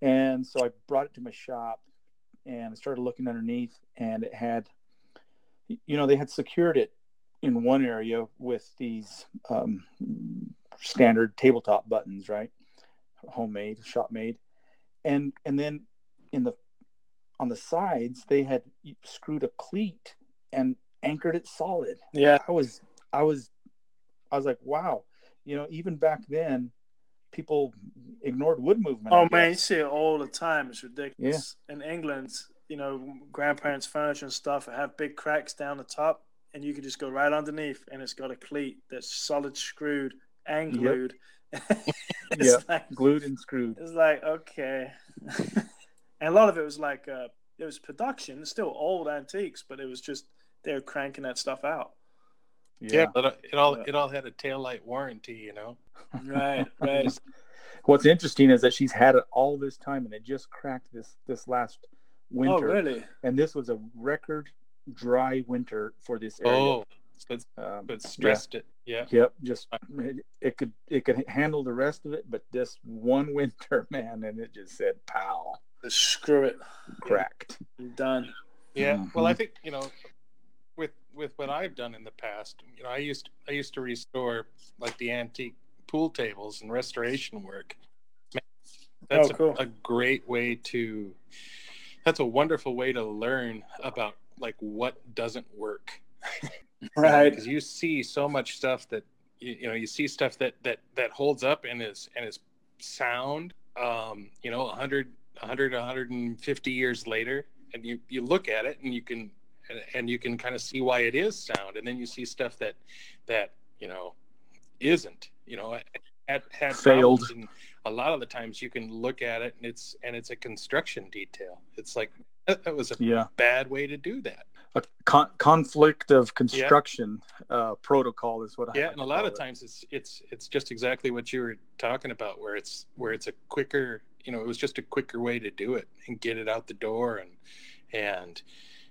And so I brought it to my shop, and I started looking underneath, and it had, you know, they had secured it in one area with these standard tabletop buttons, right? Homemade, shop made. And then on the sides, they had screwed a cleat and anchored it solid. Yeah. I was like, wow, you know, even back then, people ignored wood movement. Oh man, you see it all the time. It's ridiculous. Yeah. In England, you know, grandparents' furniture and stuff have big cracks down the top, and you can just go right underneath, and it's got a cleat that's solid screwed and glued. Yep. Glued and screwed. It's like, okay. And a lot of it was like, it was production. It's still old antiques, but it was just they're cranking that stuff out. Yeah, but it all had a taillight warranty, you know. Right. What's interesting is that she's had it all this time, and it just cracked this last winter. Oh, really? And this was a record dry winter for this area. Oh, but stressed it. Yeah. Yep. Just it could handle the rest of it, but this one winter, man, and it just said, "Pow!" Screw it. Cracked. Yeah. Done. Yeah. Mm-hmm. Well, I think, you know, with what I've done in the past, you know, I used to restore like the antique pool tables and restoration work. Man, that's cool. A great way to. That's a wonderful way to learn about like what doesn't work. Right, because you see so much stuff that you see stuff that holds up and is sound. You know, 150 years later, and you look at it and you can. And you can kind of see why it is sound, and then you see stuff that you know isn't. You know, had failed. And a lot of the times, you can look at it, and it's a construction detail. It's like that was a bad way to do that. A conflict of construction protocol is what I. Yeah, and a lot of times it's just exactly what you were talking about, where it's a quicker. You know, it was just a quicker way to do it and get it out the door and.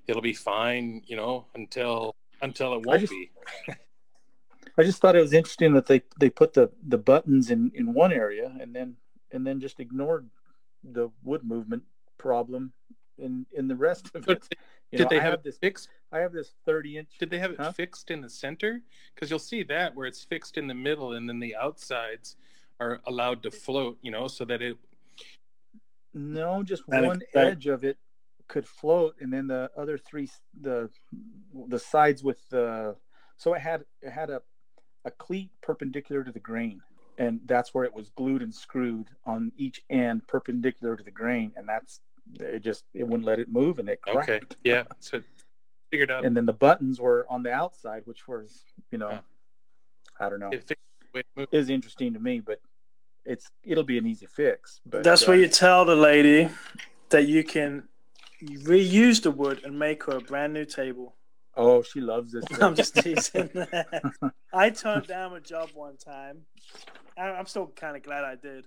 It'll be fine, you know, until it won't be. I just thought it was interesting that they put the buttons in one area and then just ignored the wood movement problem in the rest of it. Did they have this 30-inch. Did they have it fixed in the center? Because you'll see that where it's fixed in the middle, and then the outsides are allowed to float, you know, so that it. No, just one edge of it could float, and then the other three, the sides with the, so it had a cleat perpendicular to the grain, and that's where it was glued and screwed on each end perpendicular to the grain, and that's it wouldn't let it move, and it cracked. Okay, yeah, so figured out. And then the buttons were on the outside, which was, I don't know. It was interesting to me, but it'll be an easy fix. But that's where you tell the lady that you can reuse the wood and make her a brand new table. Oh, she loves this. I'm just teasing. I turned down a job one time. I'm still kind of glad I did,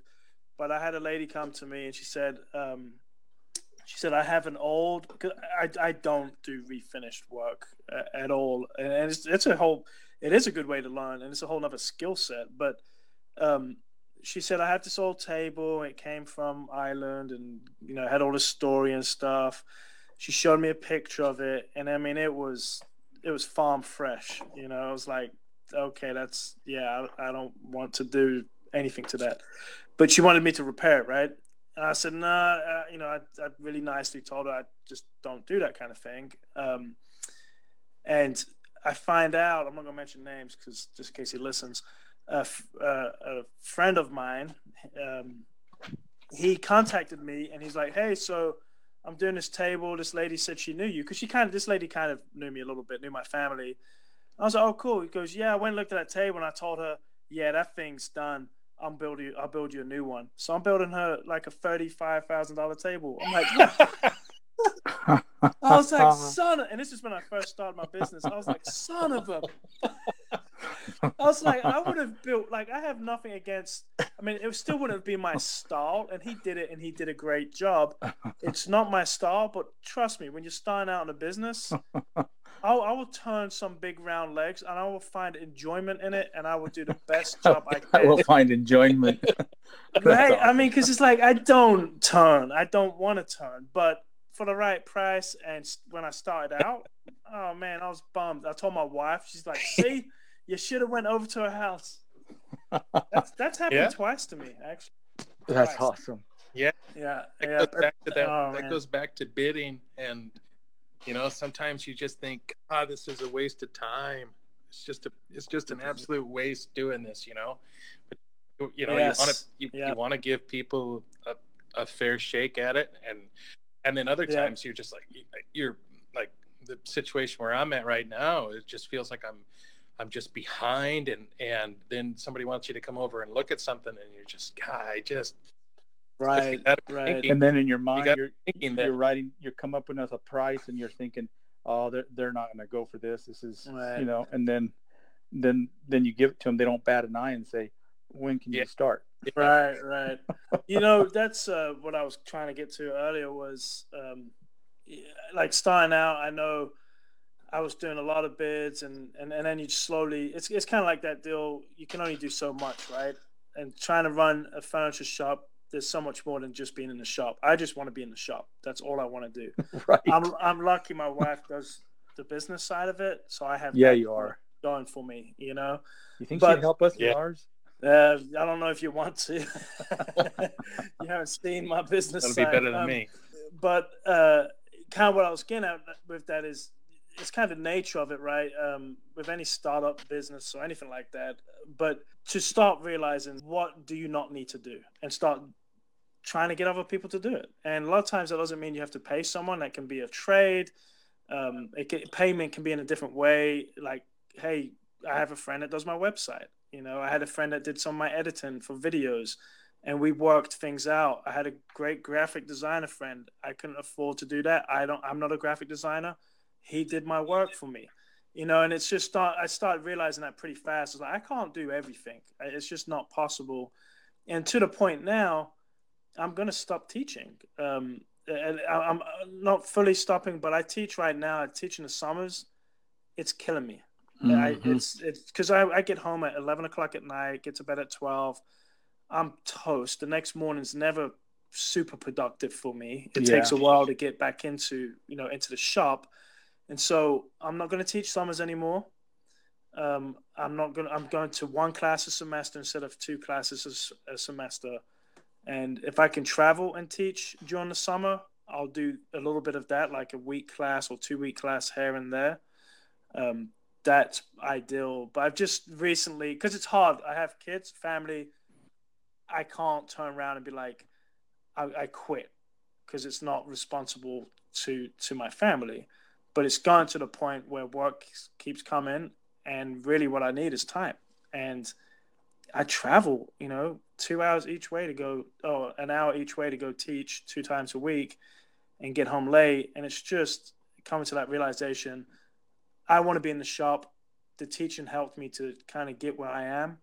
but I had a lady come to me and she said, "I have an old. Cause I don't do refinished work at all, and It is a good way to learn, and it's a whole other skill set. But she said, I have this old table. It came from Ireland, and had all this story and stuff. She showed me a picture of it, and I mean, it was farm fresh. I was like, okay, I don't want to do anything to that. But she wanted me to repair it, right? And I said, I really nicely told her I just don't do that kind of thing. And I find out, I'm not going to mention names because just in case he listens, a friend of mine, he contacted me and he's like, hey, so I'm doing this table. This lady said she knew you because this lady kind of knew me a little bit, knew my family. I was like, oh, cool. He goes, yeah, I went and looked at that table and I told her, yeah, that thing's done. I'll build you a new one. So I'm building her like a $35,000 table. I'm like, I was like, and this is when I first started my business. I was like, son of a. I was like, I would have built, like, I have nothing against, I mean, it still wouldn't be my style, and he did it, and he did a great job. It's not my style, but trust me, when you're starting out in a business, I will turn some big round legs, and I will find enjoyment in it, and I will do the best job I can. I will find enjoyment. Right? I mean, because it's like, I don't want to turn, but for the right price, and when I started out, oh man, I was bummed. I told my wife, she's like, see, you should have went over to her house. That's happened twice to me, actually. That's awesome. Yeah. That goes back to bidding, and sometimes you just think, this is a waste of time. It's just an absolute waste doing this, But you want to give people a fair shake at it, and then other times you're just like, you're like the situation where I'm at right now. It just feels like I'm just behind, and then somebody wants you to come over and look at something, and you're just, right. Thinking, and then in your mind, you're writing, you're coming up with a price, and you're thinking, oh, they're not going to go for this. This is, and then you give it to them. They don't bat an eye and say, when can you start? Yeah. Right. That's what I was trying to get to earlier was, like starting out, I know I was doing a lot of bids and then you just slowly, it's kind of like that deal. You can only do so much, right? And trying to run a furniture shop, there's so much more than just being in the shop. I just want to be in the shop. That's all I want to do. Right. I'm lucky my wife does the business side of it. So I have you are going for me, You think she'd help us with ours? I don't know if you want to. You haven't seen my business. That'll be better than me. But kind of what I was getting at with that is it's kind of the nature of it, right? With any startup business or anything like that. But to start realizing what do you not need to do and start trying to get other people to do it. And a lot of times that doesn't mean you have to pay someone. That can be a trade. Payment can be in a different way. Like, hey, I have a friend that does my website. I had a friend that did some of my editing for videos, and we worked things out. I had a great graphic designer friend. I couldn't afford to do that. I'm not a graphic designer. He did my work for me, and it's just I started realizing that pretty fast. I was like, I can't do everything. It's just not possible. And to the point now, I'm going to stop teaching. And I'm not fully stopping, but I teach right now. I teach in the summers. It's killing me. Mm-hmm. It's because I get home at 11 o'clock at night, get to bed at 12. I'm toast. The next morning's never super productive for me. It takes a while to get back into the shop. And so I'm not going to teach summers anymore. I'm going to one class a semester instead of two classes a semester. And if I can travel and teach during the summer, I'll do a little bit of that, like a week class or 2 week class here and there. That's ideal, but I've just recently, because it's hard. I have kids, family, I can't turn around and be like, I quit, because it's not responsible to my family. But it's gone to the point where work keeps coming, and really what I need is time. And I travel, 2 hours each way to go, or an hour each way to go teach 2 times a week and get home late. And it's just coming to that realization, I want to be in the shop. The teaching helped me to kind of get where I am.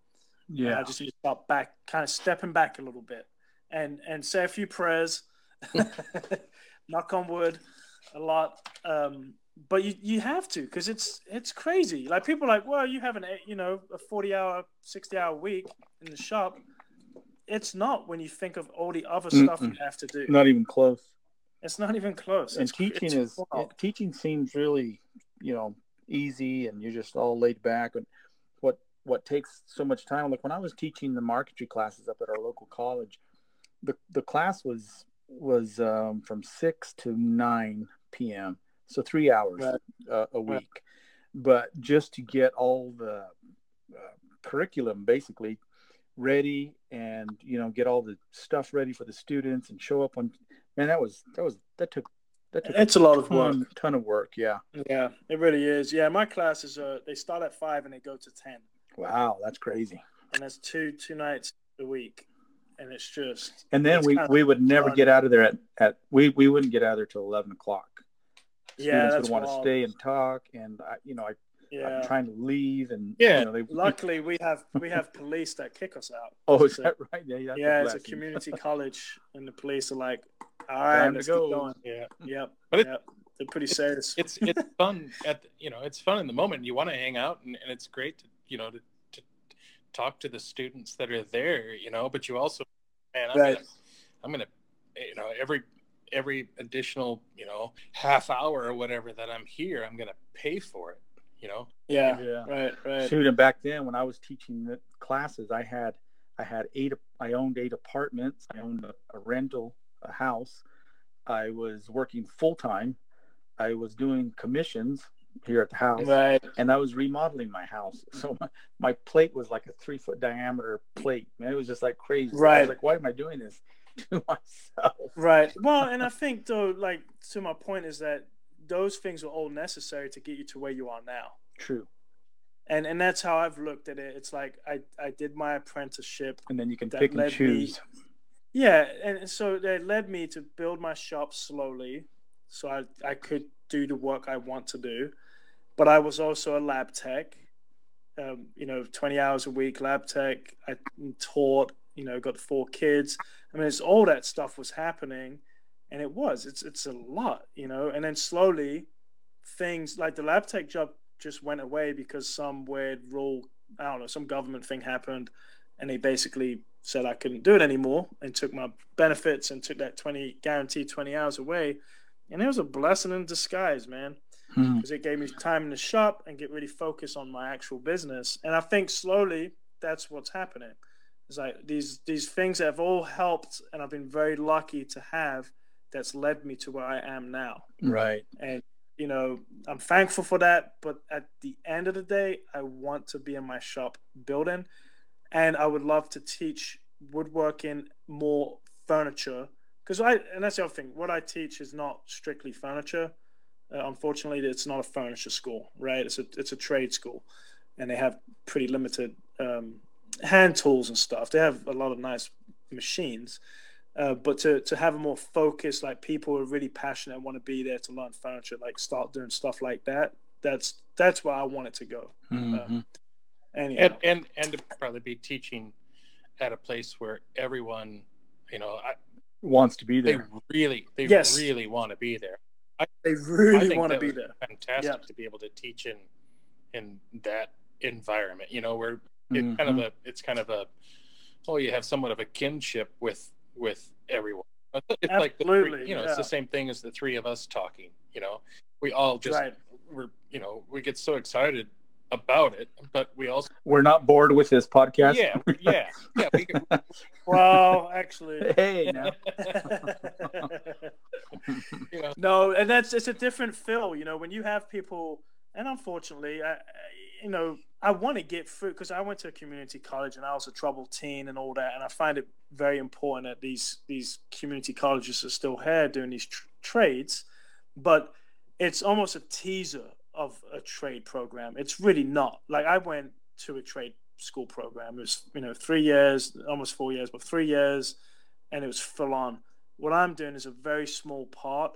Yeah. And I just need to stop back, kind of stepping back a little bit and say a few prayers, knock on wood a lot. But you have to, because it's crazy. Like, people are like, well, you have a 40-hour, 60-hour week in the shop. It's not, when you think of all the other stuff you have to do. Not even close. It's not even close. And teaching seems really, easy, and you're just all laid back. And what takes so much time? Like, when I was teaching the marquetry classes up at our local college, the class was from 6 to 9 p.m. So 3 hours a week, but just to get all the curriculum basically ready, and get all the stuff ready for the students and show up on. Man, that took. It's a lot of work. Ton of work, yeah. Yeah, it really is. Yeah, my classes they start at 5 and they go to 10. Wow, that's crazy. And that's two nights a week, and it's just. And then we would never get out of there we wouldn't get out of there till 11 o'clock. Students would want to stay and talk, and I'm trying to leave, and luckily we have police that kick us out. Oh, is that right? Yeah, it's a community college, and the police are like, "All right, let's keep going." Yeah, yep. But they're pretty serious. It's fun it's fun in the moment. You want to hang out, and it's great to talk to the students that are there, But you also, I'm gonna every additional half hour or whatever that I'm here, I'm gonna pay for it. Right. Shoot, and back then when I was teaching the classes, I had 8. I owned 8 apartments. I owned a rental, a house. I was working full time. I was doing commissions here at the house, right? And I was remodeling my house, so my plate was like a 3-foot diameter plate. Man, it was just like crazy. Right. I was like, why am I doing this? To myself. Right. Well, and I think though, like, to my point is that those things were all necessary to get you to where you are now. True. And that's how I've looked at it. It's like I did my apprenticeship, and then you can pick and choose. And so that led me to build my shop slowly, so I could do the work I want to do. But I was also a lab tech, 20 hours a week lab tech. I taught. Got 4 kids. I mean, it's all that stuff was happening, and it's a lot, and then slowly things like the lab tech job just went away because some weird rule, I don't know, some government thing happened, and they basically said I couldn't do it anymore and took my benefits and took that 20 guaranteed 20 hours away. And it was a blessing in disguise, man, because it gave me time in the shop and get really focused on my actual business. And I think slowly that's what's happening. It's like these things that have all helped, and I've been very lucky to have, that's led me to where I am now. Right. And, I'm thankful for that. But at the end of the day, I want to be in my shop building, and I would love to teach woodworking, more furniture. And that's the other thing. What I teach is not strictly furniture. Unfortunately, it's not a furniture school, right? It's a trade school, and they have pretty limited hand tools and stuff. They have a lot of nice machines, but to have a more focus, like people who are really passionate and want to be there to learn furniture, like start doing stuff like that. That's where I want it to go. And to probably be teaching at a place where everyone, wants to be there. They really want to be there. They really want to be there. Fantastic to be able to teach in that environment. Where it's kind of a you have somewhat of a kinship with everyone. It's absolutely, like the three, it's the same thing as the three of us talking. We all just we get so excited about it, but we're not bored with this podcast. Yeah. Well, actually, hey, no. No, and it's a different feel. When you have people, and unfortunately, I want to get through, because I went to a community college and I was a troubled teen and all that, and I find it very important that these community colleges are still here doing these trades, but it's almost a teaser of a trade program. It's really not. Like, I went to a trade school program. It was, 3 years, almost 4 years, but 3 years, and it was full on. What I'm doing is a very small part,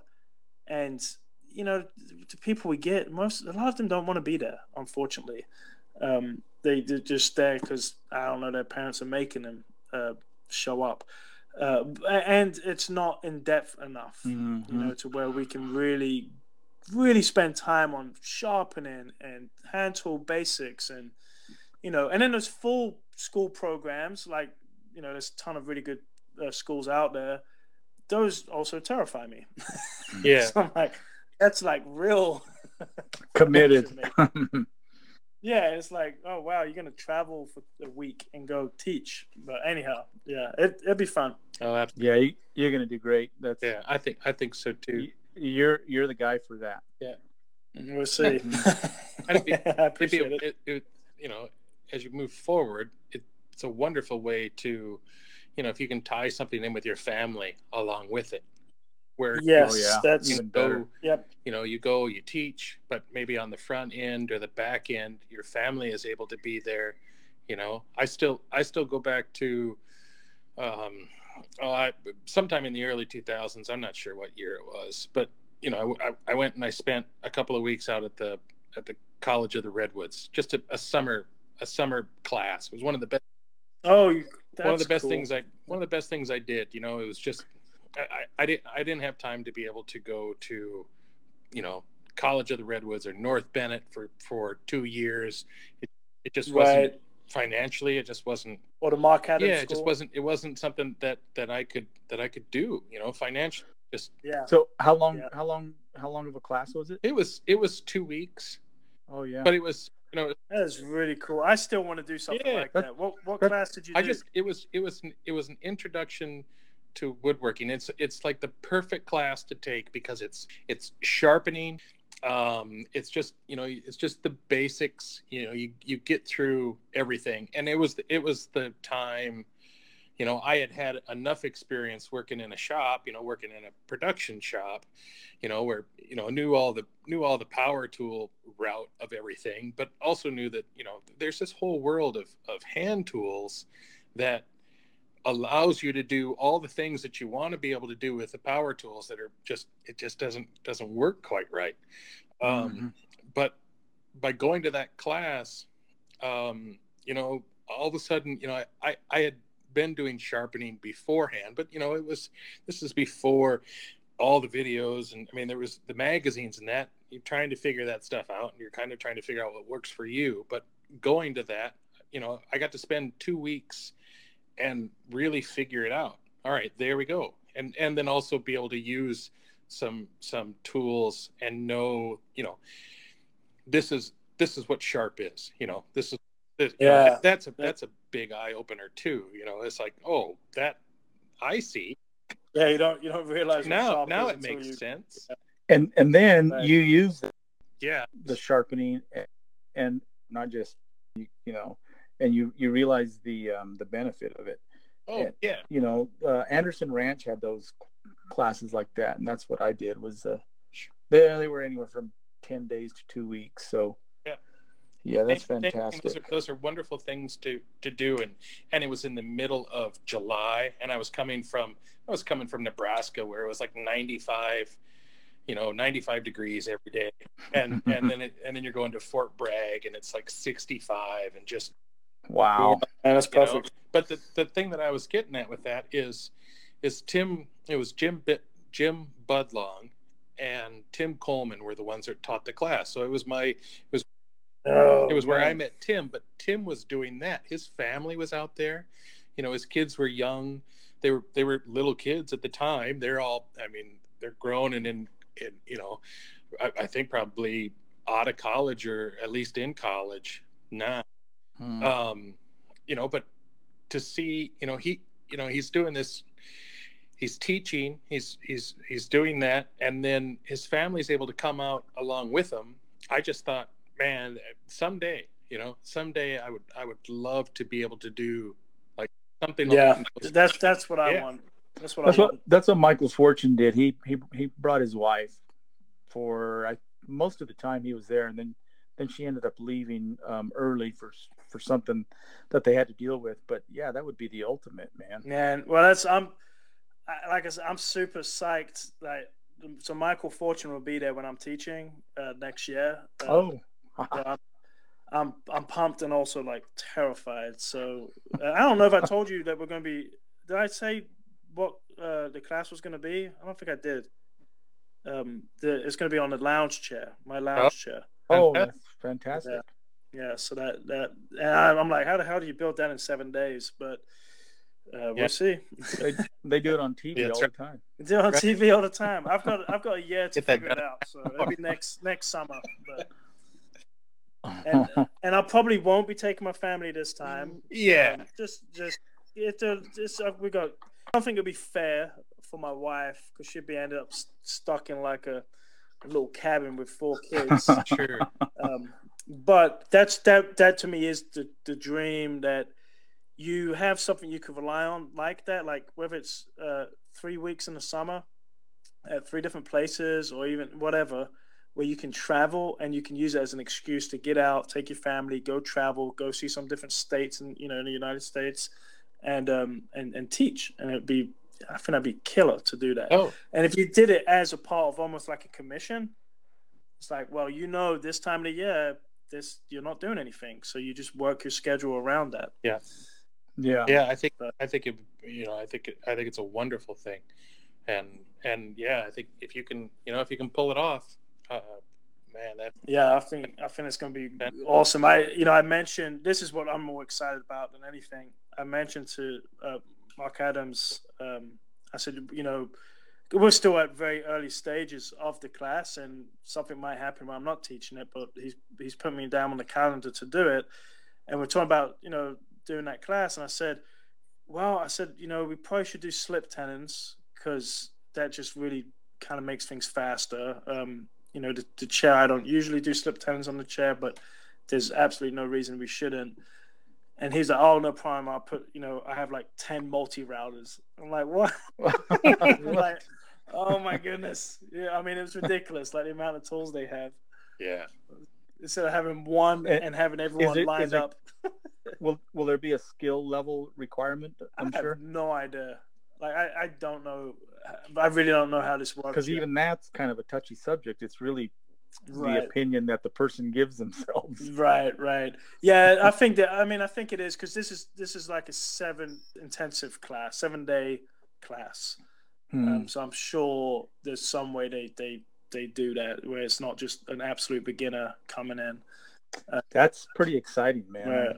and the people we get, a lot of them don't want to be there, unfortunately. They're just there because their parents are making them show up, and it's not in depth enough, to where we can really, really spend time on sharpening and hand tool basics, and and then there's full school programs like there's a ton of really good schools out there. Those also terrify me. Yeah, so I'm like, that's like real committed. Yeah, it's like, oh wow, you're gonna travel for a week and go teach. But anyhow, yeah, it'd be fun. Oh, absolutely. Yeah, you're gonna do great. I think so too. You're the guy for that. Yeah, we'll see. I appreciate it. As you move forward, it's a wonderful way to, if you can tie something in with your family along with it. Where that's even better. Yep. You go, you teach, but maybe on the front end or the back end, your family is able to be there. I still go back to, sometime in the early 2000s. I'm not sure what year it was, but I went and I spent a couple of weeks out at the College of the Redwoods, just a summer class. It was one of the best. One of the best things I did. It was just. I didn't have time to be able to go to, College of the Redwoods or North Bennett for 2 years. It just wasn't financially. It just wasn't. Or the Mark Adams. Yeah, It wasn't something that I could do. Financially. Just yeah. So how long of a class was it? It was 2 weeks. Oh yeah. But it was. That is really cool. I still want to do something like that. What class did you do? It was an introduction to woodworking. It's like the perfect class to take because it's sharpening. It's just the basics. You get through everything, and it was the time. I had enough experience working in a shop. Working in a production shop. Where knew all the power tool route of everything, but also knew that there's this whole world of hand tools that allows you to do all the things that you want to be able to do with the power tools that are just doesn't work quite right. But by going to that class, all of a sudden, I had been doing sharpening beforehand, but this is before all the videos. And there was the magazines and that you're trying to figure that stuff out, and you're kind of trying to figure out what works for you. But going to that, I got to spend 2 weeks and really figure it out. All right, there we go. And then also be able to use some tools and know, this is what sharp is. That's a big eye opener too. It's like, oh, that I see. Yeah, you don't realize now it makes sense. Yeah. And then you use the sharpening and not just And you realize the benefit of it. Oh, and, yeah. Anderson Ranch had those classes like that, and that's what I did. Was they were anywhere from 10 days to 2 weeks. So yeah, that's fantastic. Those are wonderful things to do, and it was in the middle of July, and I was coming from Nebraska, where it was like 95. 95 degrees every day, and then you're going to Fort Bragg, and it's like 65, and just. Wow, and that's perfect. But the thing that I was getting at with that is Jim Budlong and Tim Coleman were the ones that taught the class. So it was where I met Tim. But Tim was doing that. His family was out there. His kids were young. They were little kids at the time. They're all. They're grown and in I think probably out of college or at least in college now. But to see, he's doing this, he's teaching, he's doing that. And then his family's able to come out along with him. I just thought, man, someday I would love to be able to do like something. Yeah, like that's what I want. That's what I want. That's what Michael Fortune did. He brought his wife for most of the time he was there, and then she ended up leaving early for something that they had to deal with. But yeah, that would be the ultimate, man. Man, well, I'm super psyched that. So Michael Fortune will be there when I'm teaching next year. I'm pumped and also like terrified. So I don't know if I told you that we're going to be. Did I say what the class was going to be? I don't think I did. It's going to be on the lounge chair, my lounge chair. Oh, that's fantastic! Yeah. So that and I'm like, how the hell do you build that in 7 days? But we'll see. They do it on TV all the time. They do it on TV all the time. I've got a year to figure it out, so it'll be next summer. But and I probably won't be taking my family this time. Yeah, we got. I don't think it'll be fair for my wife because she'd be ended up stuck in like a little cabin with 4 kids. Sure. But that to me is the dream that. You have something you can rely on like that, like whether it's 3 weeks in the summer at 3 different places or even whatever, where you can travel and you can use it as an excuse to get out, take your family, go travel, go see some different states and in the United States and teach. And I think that'd be killer to do that. Oh. And if you did it as a part of almost like a commission, it's like, well, this time of the year, you're not doing anything. So you just work your schedule around that. Yeah. Yeah, yeah. I think it's a wonderful thing, and yeah, I think if you can pull it off, man, that. Yeah, I think it's going to be awesome. I mentioned this is what I'm more excited about than anything. I mentioned to Mark Adams, I said, we're still at very early stages of the class, and something might happen where I'm not teaching it, but he's put me down on the calendar to do it, and we're talking about doing that class, and I said we probably should do slip tenons because that just really kind of makes things faster. The chair, I don't usually do slip tenons on the chair, but there's absolutely no reason we shouldn't. And he's like, oh, no problem, I'll put I have like 10 multi-routers. I'm like, what? I'm like, oh my goodness. Yeah, I mean, it's ridiculous, like the amount of tools they have. Yeah. Instead of having one and having everyone lined up. Will there be a skill level requirement? I have no idea. Like I don't know. I really don't know how this works. Because even that's kind of a touchy subject. It's really the opinion that the person gives themselves. Right. Yeah, I think that. I mean, I think it is because this is like a 7-day class. Hmm. So I'm sure there's some way they do that where it's not just an absolute beginner coming in. That's pretty exciting, man. Right.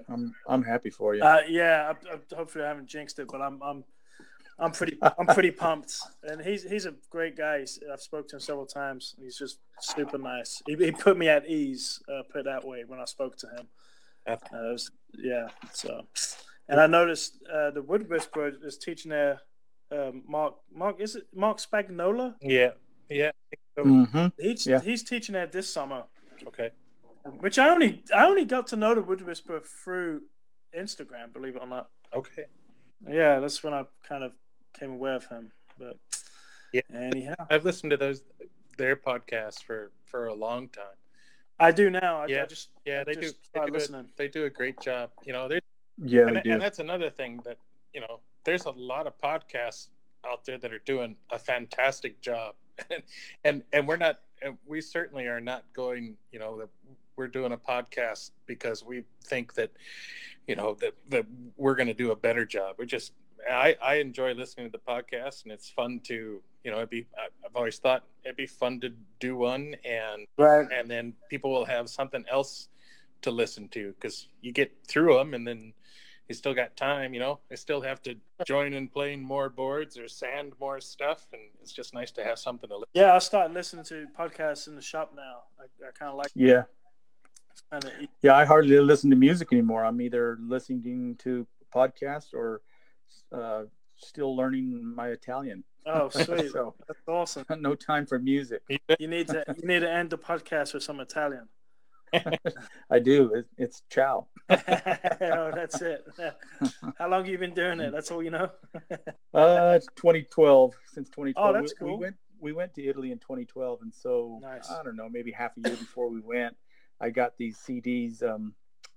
I'm happy for you. Yeah, hopefully I haven't jinxed it, but I'm pretty pumped. And he's a great guy. I've spoken to him several times. He's just super nice. He put me at ease, put it that way, when I spoke to him. And I noticed the Wood Whisperer is teaching there. Mark is it Mark Spagnuolo? Yeah. Mm-hmm. He's teaching there this summer. Okay. Which I only got to know the Wood Whisperer through Instagram, believe it or not. Okay. Yeah, that's when I kind of came aware of him. But yeah, anyhow, I've listened to their podcasts for a long time. I do now. They do a great job. And that's another thing that there's a lot of podcasts out there that are doing a fantastic job, and we're not. We certainly are not going. We're doing a podcast because we think that, that we're going to do a better job. I enjoy listening to the podcast, and it's fun to, I've always thought it'd be fun to do one, and and then people will have something else to listen to because you get through them, and then you still got time. They still have to join in playing more boards or sand more stuff, and it's just nice to have something to listen to. Yeah, I started listening to podcasts in the shop now. I kind of like it. Yeah. Yeah, I hardly listen to music anymore. I'm either listening to podcasts or still learning my Italian. Oh, sweet! So, that's awesome. No time for music. You need to end the podcast with some Italian. I do. It's chow. Oh, that's it. How long have you been doing it? That's all you know? It's 2012. Since 2012. Oh, that's cool. We went to Italy in 2012. And so, nice. I don't know, maybe half a year before we went, I got these CDs,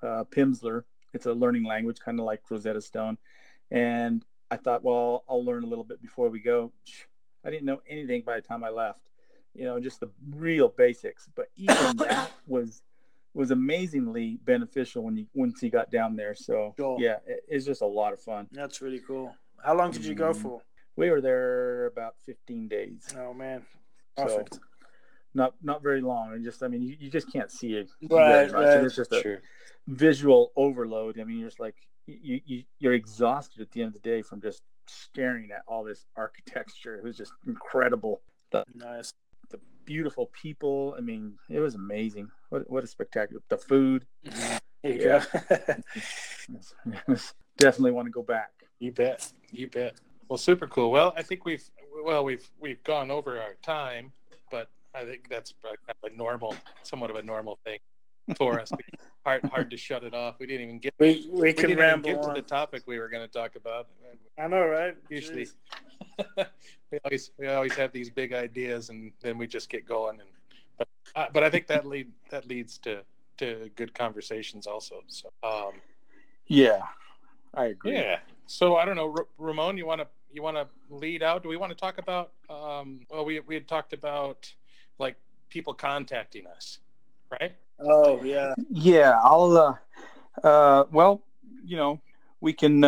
Pimsleur. It's a learning language, kind of like Rosetta Stone. And I thought, well, I'll learn a little bit before we go. I didn't know anything by the time I left. You know, just the real basics. But even that was amazingly beneficial once you got down there. So, cool. Yeah, it's just a lot of fun. That's really cool. How long did you go for? We were there about 15 days. Oh, man. Perfect. So, not very long. And just, I mean, you just can't see it. Right, right. It's just a visual overload. I mean, you're just like, you're exhausted at the end of the day from just staring at all this architecture. It was just incredible. Nice. The beautiful people. I mean, it was amazing. What a spectacular. The food. Yeah. Definitely want to go back. You bet. Well, super cool. Well, I think we've gone over our time, but I think that's somewhat of a normal thing for us. Hard to shut it off. We didn't even get we didn't even get to the topic we were going to talk about. I know, right? Usually we always have these big ideas and then we just get going, and but I think that leads to good conversations also. So yeah, I agree. Yeah. So I don't know, Ramon, you want to lead out? Do we want to talk about we had talked about like people contacting us, right? Oh, yeah. Yeah, I'll, well, you know, we can,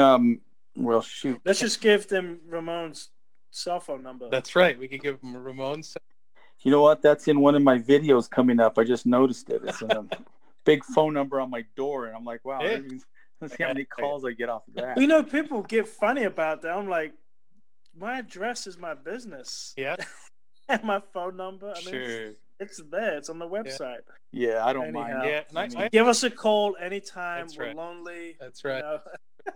well, shoot. Let's just give them Ramon's cell phone number. That's right. We can give them Ramon's. You know what? That's in one of my videos coming up. I just noticed it. It's a big phone number on my door, and I'm like, wow, hey. Let's see how many calls I get off of that. You know, people get funny about that. I'm like, my address is my business. Yeah. And my phone number. I mean, sure. It's there. It's on the website. Yeah, I don't mind. Yeah, give us a call anytime. That's right. We're lonely. That's right. You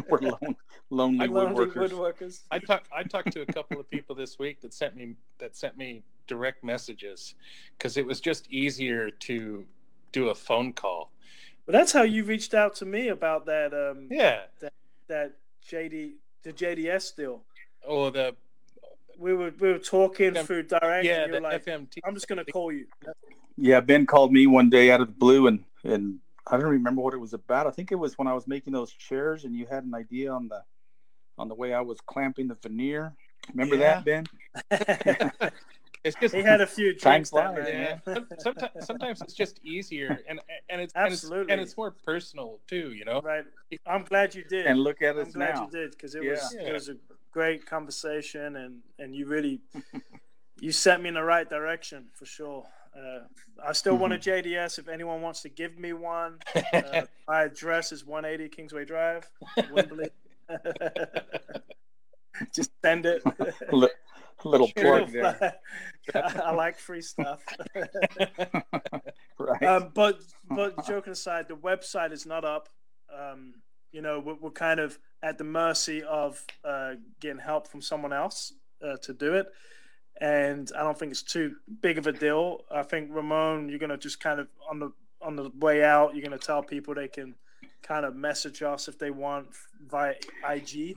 know? We're lonely woodworkers. I talked to a couple of people this week that sent me direct messages because it was just easier to do a phone call. But that's how you reached out to me about that. That JDS deal. Oh, We were talking through direct. Yeah, and you were like, FMT. I'm just going to call you. Yeah, Ben called me one day out of the blue, and I don't remember what it was about. I think it was when I was making those chairs, and you had an idea on the way I was clamping the veneer. Remember that, Ben? It's just he had a few drinks that night. Yeah. Sometimes it's just easier, and it's absolutely, and it's more personal too, you know. Right. I'm glad you did. And look at us now. I'm glad you did, because it was a great conversation, and you really you sent me in the right direction for sure. I still want a JDS if anyone wants to give me one. My address is 180 Kingsway Drive, Wembley. Just send it. Little plug there. I like free stuff. Right. But joking aside, the website is not up. You know, we're kind of at the mercy of getting help from someone else to do it. And I don't think it's too big of a deal. I think, Ramon, you're going to just kind of on the way out, you're going to tell people they can kind of message us if they want via IG.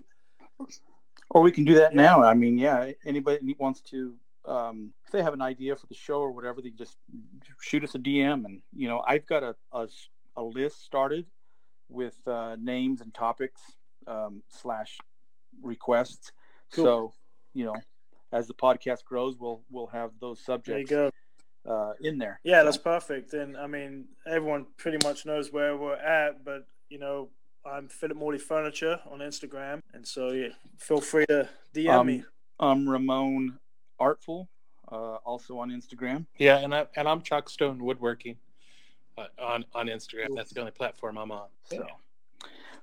Or we can do that now. I mean, yeah, anybody wants to, if they have an idea for the show or whatever, they just shoot us a DM. And, you know, I've got a list started with names and topics / requests. Cool. So, you know, as the podcast grows, we'll have those subjects in there. Yeah, so. That's perfect. And, I mean, everyone pretty much knows where we're at, but, you know, I'm Philip Morley Furniture on Instagram, and so yeah, feel free to DM me. I'm Ramon Artful, also on Instagram. Yeah, and I'm Chuck Stone Woodworking on Instagram. That's the only platform I'm on. So,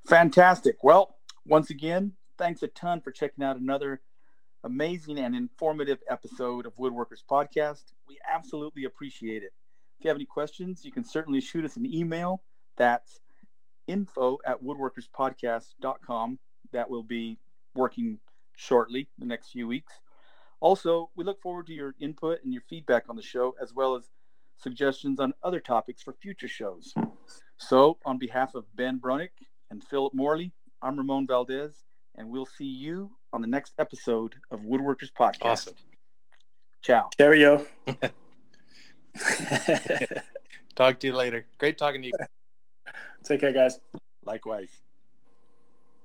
fantastic. Well, once again, thanks a ton for checking out another amazing and informative episode of Woodworkers Podcast. We absolutely appreciate it. If you have any questions, you can certainly shoot us an email. That's info@woodworkerspodcast.com. That will be working shortly, the next few weeks. Also, we look forward to your input and your feedback on the show, as well as suggestions on other topics for future shows. So on behalf of Ben Brunick and Philip Morley, I'm Ramon Valdez, and we'll see you on the next episode of Woodworkers Podcast. Awesome. Ciao. There we go. Talk to you later. Great talking to you. Take care, guys. Likewise.